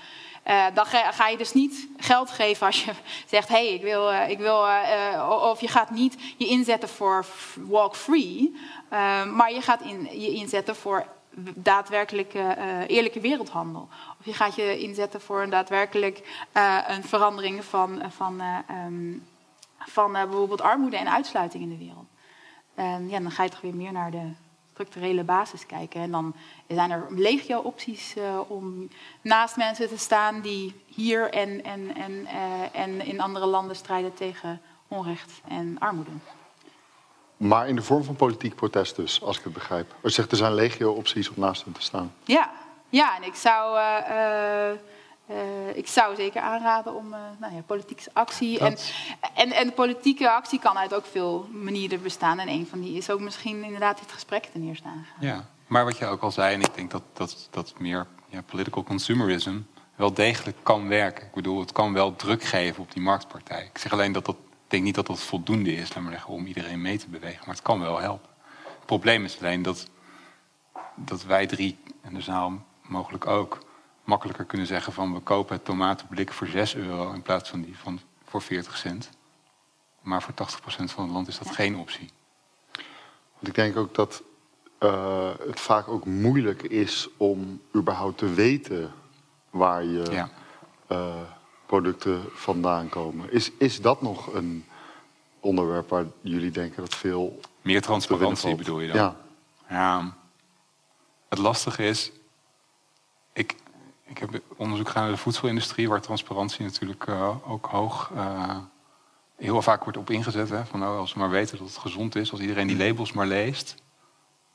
Uh, dan ga, ga je dus niet geld geven als je zegt... hé, hey, ik wil... Uh, ik wil uh, uh, of je gaat niet je inzetten voor walk free... Uh, maar je gaat in, je inzetten voor daadwerkelijke uh, eerlijke wereldhandel. Of je gaat je inzetten voor een daadwerkelijk uh, een verandering van, van, uh, um, van uh, bijvoorbeeld armoede en uitsluiting in de wereld. Uh, ja, dan ga je toch weer meer naar de structurele basis kijken. En dan zijn er legio opties uh, om naast mensen te staan die hier en, en, en, uh, en in andere landen strijden tegen onrecht en armoede. Maar in de vorm van politiek protest dus, als ik het begrijp. Je zegt, er zijn legio opties om naast hem te staan. Ja, ja en ik zou... Uh, Uh, ik zou zeker aanraden om uh, nou ja, politieke actie. En, en, en politieke actie kan uit ook veel manieren bestaan. En een van die is ook misschien inderdaad dit gesprek ten eerste aangaan. Ja, maar wat je ook al zei, en ik denk dat, dat, dat meer ja, political consumerism wel degelijk kan werken. Ik bedoel, het kan wel druk geven op die marktpartij. Ik zeg alleen dat dat, ik denk niet dat dat voldoende is, laat maar zeggen, om iedereen mee te bewegen. Maar het kan wel helpen. Het probleem is alleen dat, dat wij drie in de zaal mogelijk ook makkelijker kunnen zeggen van we kopen het tomatenblik voor zes euro in plaats van die van voor veertig cent. Maar voor tachtig procent van het land is dat ja. geen optie. Want ik denk ook dat uh, het vaak ook moeilijk is om überhaupt te weten waar je ja. uh, producten vandaan komen. Is, is dat nog een onderwerp waar jullie denken dat veel... Meer transparantie bedoel je dan? Ja. ja. Het lastige is... Ik, ik heb onderzoek gedaan naar de voedselindustrie, waar transparantie natuurlijk uh, ook hoog uh, heel vaak wordt op ingezet. Hè, van nou, als we maar weten dat het gezond is, als iedereen die labels maar leest.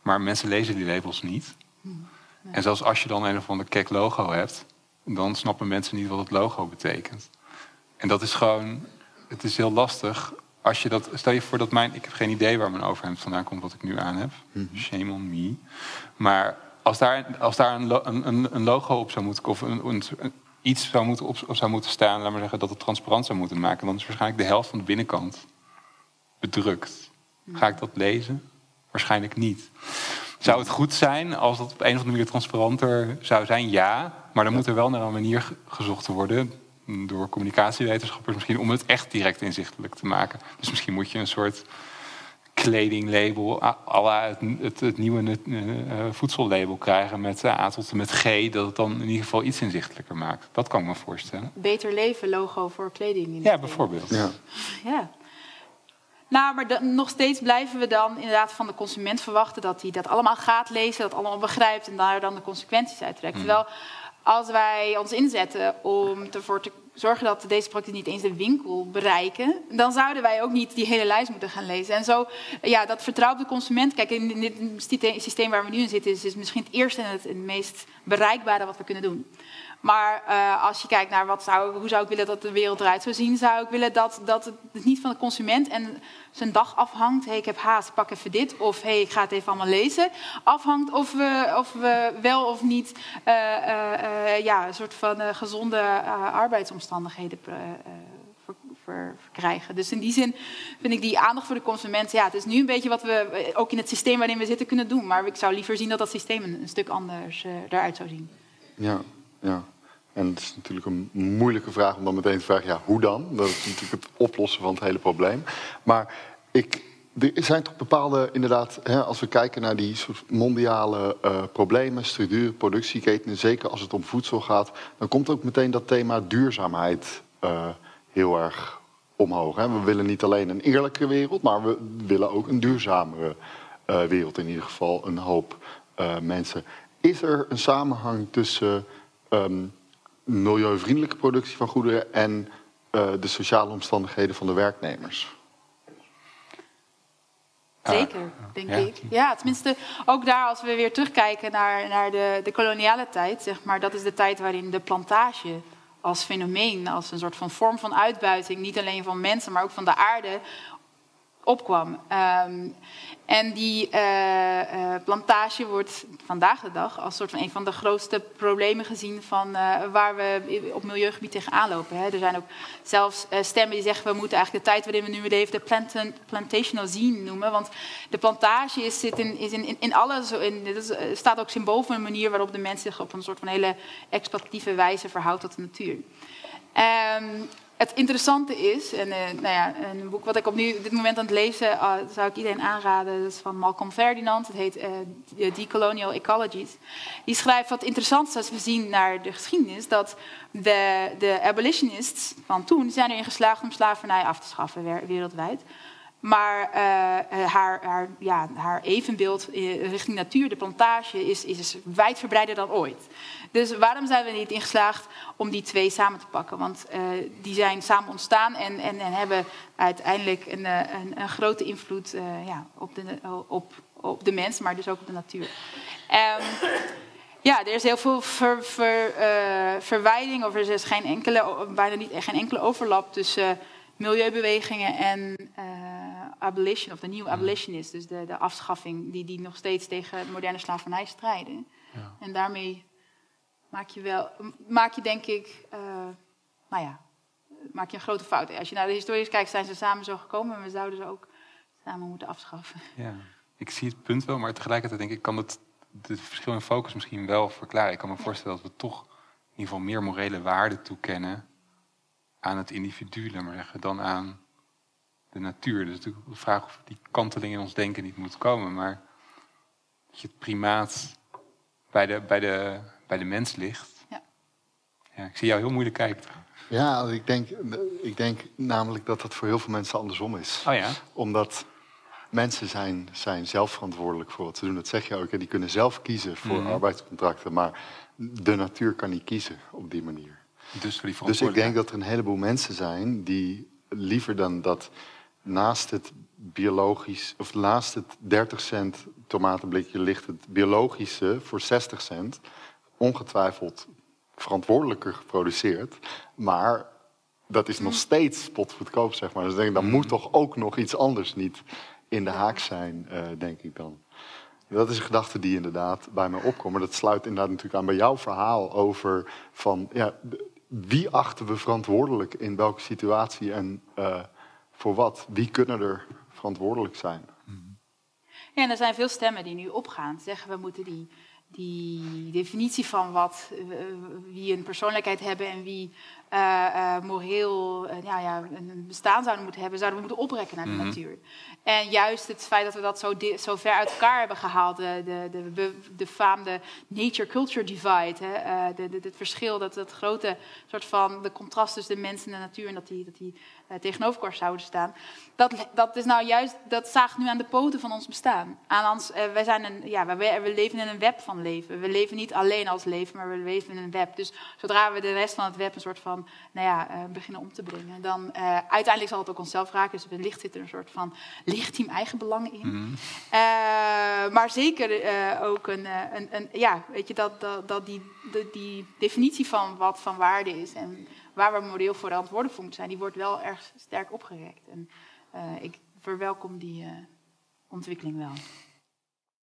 Maar mensen lezen die labels niet. Hmm. Nee. En zelfs als je dan een of ander kek logo hebt, dan snappen mensen niet wat het logo betekent. En dat is gewoon, het is heel lastig. Als je dat, stel je voor dat mijn, ik heb geen idee waar mijn overhemd vandaan komt, wat ik nu aan heb. Mm-hmm. Shame on me. Maar als daar, als daar een, een, een logo op zou moeten, of een, een, iets zou moeten, op, op zou moeten staan, laat maar zeggen dat het transparant zou moeten maken, dan is waarschijnlijk de helft van de binnenkant bedrukt. Ga ik dat lezen? Waarschijnlijk niet. Zou het goed zijn als dat op een of andere manier transparanter zou zijn? Ja, maar dan moet er wel naar een manier gezocht worden door communicatiewetenschappers misschien om het echt direct inzichtelijk te maken. Dus misschien moet je een soort kledinglabel à la het, het, het nieuwe uh, voedsellabel krijgen met uh, A tot en met G, dat het dan in ieder geval iets inzichtelijker maakt. Dat kan ik me voorstellen. Beter leven logo voor kleding. Ja, bijvoorbeeld. Ja. ja. Nou, maar de, nog steeds blijven we dan inderdaad van de consument verwachten dat hij dat allemaal gaat lezen, dat allemaal begrijpt en daar dan de consequenties uit trekt. Mm. Terwijl als wij ons inzetten om ervoor te zorgen dat deze praktisch niet eens de winkel bereiken, dan zouden wij ook niet die hele lijst moeten gaan lezen. En zo, ja, dat vertrouwen op de consument. Kijk, in dit systeem waar we nu in zitten, is, is misschien het eerste en het, het meest bereikbare wat we kunnen doen. Maar uh, als je kijkt naar wat zou, hoe zou ik willen dat de wereld eruit zou zien, zou ik willen dat, dat het niet van de consument en zijn dag afhangt. Hé, hey, ik heb haast, pak even dit. Of hé, hey, ik ga het even allemaal lezen. Afhangt of we, of we wel of niet uh, uh, uh, ja, een soort van uh, gezonde uh, arbeidsomstandigheden uh, ver, ver, verkrijgen. Dus in die zin vind ik die aandacht voor de consument, ja, het is nu een beetje wat we ook in het systeem waarin we zitten kunnen doen. Maar ik zou liever zien dat dat systeem een, een stuk anders uh, eruit zou zien. Ja. Ja, en het is natuurlijk een moeilijke vraag om dan meteen te vragen, ja, hoe dan? Dat is natuurlijk het oplossen van het hele probleem. Maar ik, er zijn toch bepaalde, inderdaad, hè, als we kijken naar die soort mondiale uh, problemen, structuur, productieketen, zeker als het om voedsel gaat, dan komt ook meteen dat thema duurzaamheid uh, heel erg omhoog. Hè. We willen niet alleen een eerlijke wereld, maar we willen ook een duurzamere uh, wereld. In ieder geval een hoop uh, mensen. Is er een samenhang tussen Um, milieuvriendelijke productie van goederen en uh, de sociale omstandigheden van de werknemers? Zeker, denk ja. ik. Ja, tenminste, ook daar als we weer terugkijken naar, naar de, de koloniale tijd, zeg maar, dat is de tijd waarin de plantage als fenomeen, als een soort van vorm van uitbuiting, niet alleen van mensen, maar ook van de aarde, opkwam. Um, en die uh, uh, plantage wordt vandaag de dag als soort van een van de grootste problemen gezien van uh, waar we op milieugebied tegenaan lopen. Hè. Er zijn ook zelfs uh, stemmen die zeggen we moeten eigenlijk de tijd waarin we nu leven de planten, plantational scene noemen. Want de plantage is, zit in, is in, in, in alles, in, is, staat ook symbool voor een manier waarop de mens zich op een soort van hele exploitatieve wijze verhoudt tot de natuur. Um, Het interessante is, en uh, nou ja, een boek wat ik op nu, dit moment aan het lezen uh, zou ik iedereen aanraden, dat is van Malcolm Ferdinand, het heet uh, Decolonial Ecologies. Die schrijft wat interessant is als we zien naar de geschiedenis, dat de, de abolitionists van toen zijn erin geslaagd om slavernij af te schaffen wereldwijd. Maar uh, haar, haar, ja, haar evenbeeld richting natuur, de plantage, is, is wijdverbreider dan ooit. Dus waarom zijn we niet in geslaagd om die twee samen te pakken? Want uh, die zijn samen ontstaan en, en, en hebben uiteindelijk een, een, een grote invloed uh, ja, op, de, op, op de mens, maar dus ook op de natuur. Um, Ja, er is heel veel ver, ver, uh, verwijding, of er is geen enkele, bijna niet, geen enkele overlap tussen milieubewegingen en uh, abolition, of de nieuwe abolitionist, dus de, de afschaffing die, die nog steeds tegen moderne slavernij strijden. Ja. En daarmee maak je wel, maak je denk ik, uh, nou ja, maak je een grote fout. Als je naar de historisch kijkt, zijn ze samen zo gekomen en we zouden ze ook samen moeten afschaffen. Ja, ik zie het punt wel, maar tegelijkertijd denk ik, kan het, het verschil in focus misschien wel verklaren. Ik kan me ja. voorstellen dat we toch in ieder geval meer morele waarde toekennen aan het individu, laat maar zeggen, dan aan de natuur. Dus natuurlijk de vraag of die kanteling in ons denken niet moet komen, maar dat je het primaat bij de, bij de, bij de mens ligt. Ja. Ja, ik zie jou heel moeilijk kijken. Ja, ik denk, ik denk namelijk dat dat voor heel veel mensen andersom is. Oh ja? Omdat mensen zijn, zijn zelf verantwoordelijk voor wat ze doen. Dat zeg je ook. En die kunnen zelf kiezen voor mm-hmm. arbeidscontracten. Maar de natuur kan niet kiezen op die manier. Dus, voor die dus ik denk dat er een heleboel mensen zijn die liever dan dat naast het biologisch, of naast het dertig cent tomatenblikje ligt het biologische voor zestig cent ongetwijfeld verantwoordelijker geproduceerd, maar dat is nog steeds spotgoedkoop, zeg maar. Dus denk ik, dan moet toch ook nog iets anders niet in de haak zijn, uh, denk ik dan. Dat is een gedachte die inderdaad bij mij opkomt. Maar dat sluit inderdaad natuurlijk aan bij jouw verhaal over van, ja, wie achten we verantwoordelijk in welke situatie en uh, voor wat? Wie kunnen er verantwoordelijk zijn? Ja, en er zijn veel stemmen die nu opgaan. Zeggen, we moeten die, die definitie van wat, wie een persoonlijkheid hebben en wie uh, uh, moreel uh, ja, ja, een bestaan zouden moeten hebben, zouden we moeten oprekken naar de mm-hmm. natuur. En juist het feit dat we dat zo, di- zo ver uit elkaar hebben gehaald, de, de, de, de, de befaamde nature-culture divide, hè, uh, de, de, het verschil, dat, dat grote soort van, de contrast tussen de mens en de natuur en dat die, dat die uh, tegenover elkaar zouden staan, dat, dat is nou juist, dat zaagt nu aan de poten van ons bestaan. Aan ons, uh, wij zijn een, ja, wij, we leven in een web van leven. We leven niet alleen als leven, maar we leven in een web. Dus zodra we de rest van het web een soort van, nou ja, uh, beginnen om te brengen, dan uh, uiteindelijk zal het ook onszelf raken. Dus wellicht zit er een soort van legitiem eigenbelang in. Mm-hmm. Uh, maar zeker uh, ook een, een, een, ja, weet je, dat, dat, dat die, de, die definitie van wat van waarde is en waar we moreel voor verantwoordelijk voor moeten zijn, die wordt wel erg sterk opgerekt. En uh, ik verwelkom die uh, ontwikkeling wel.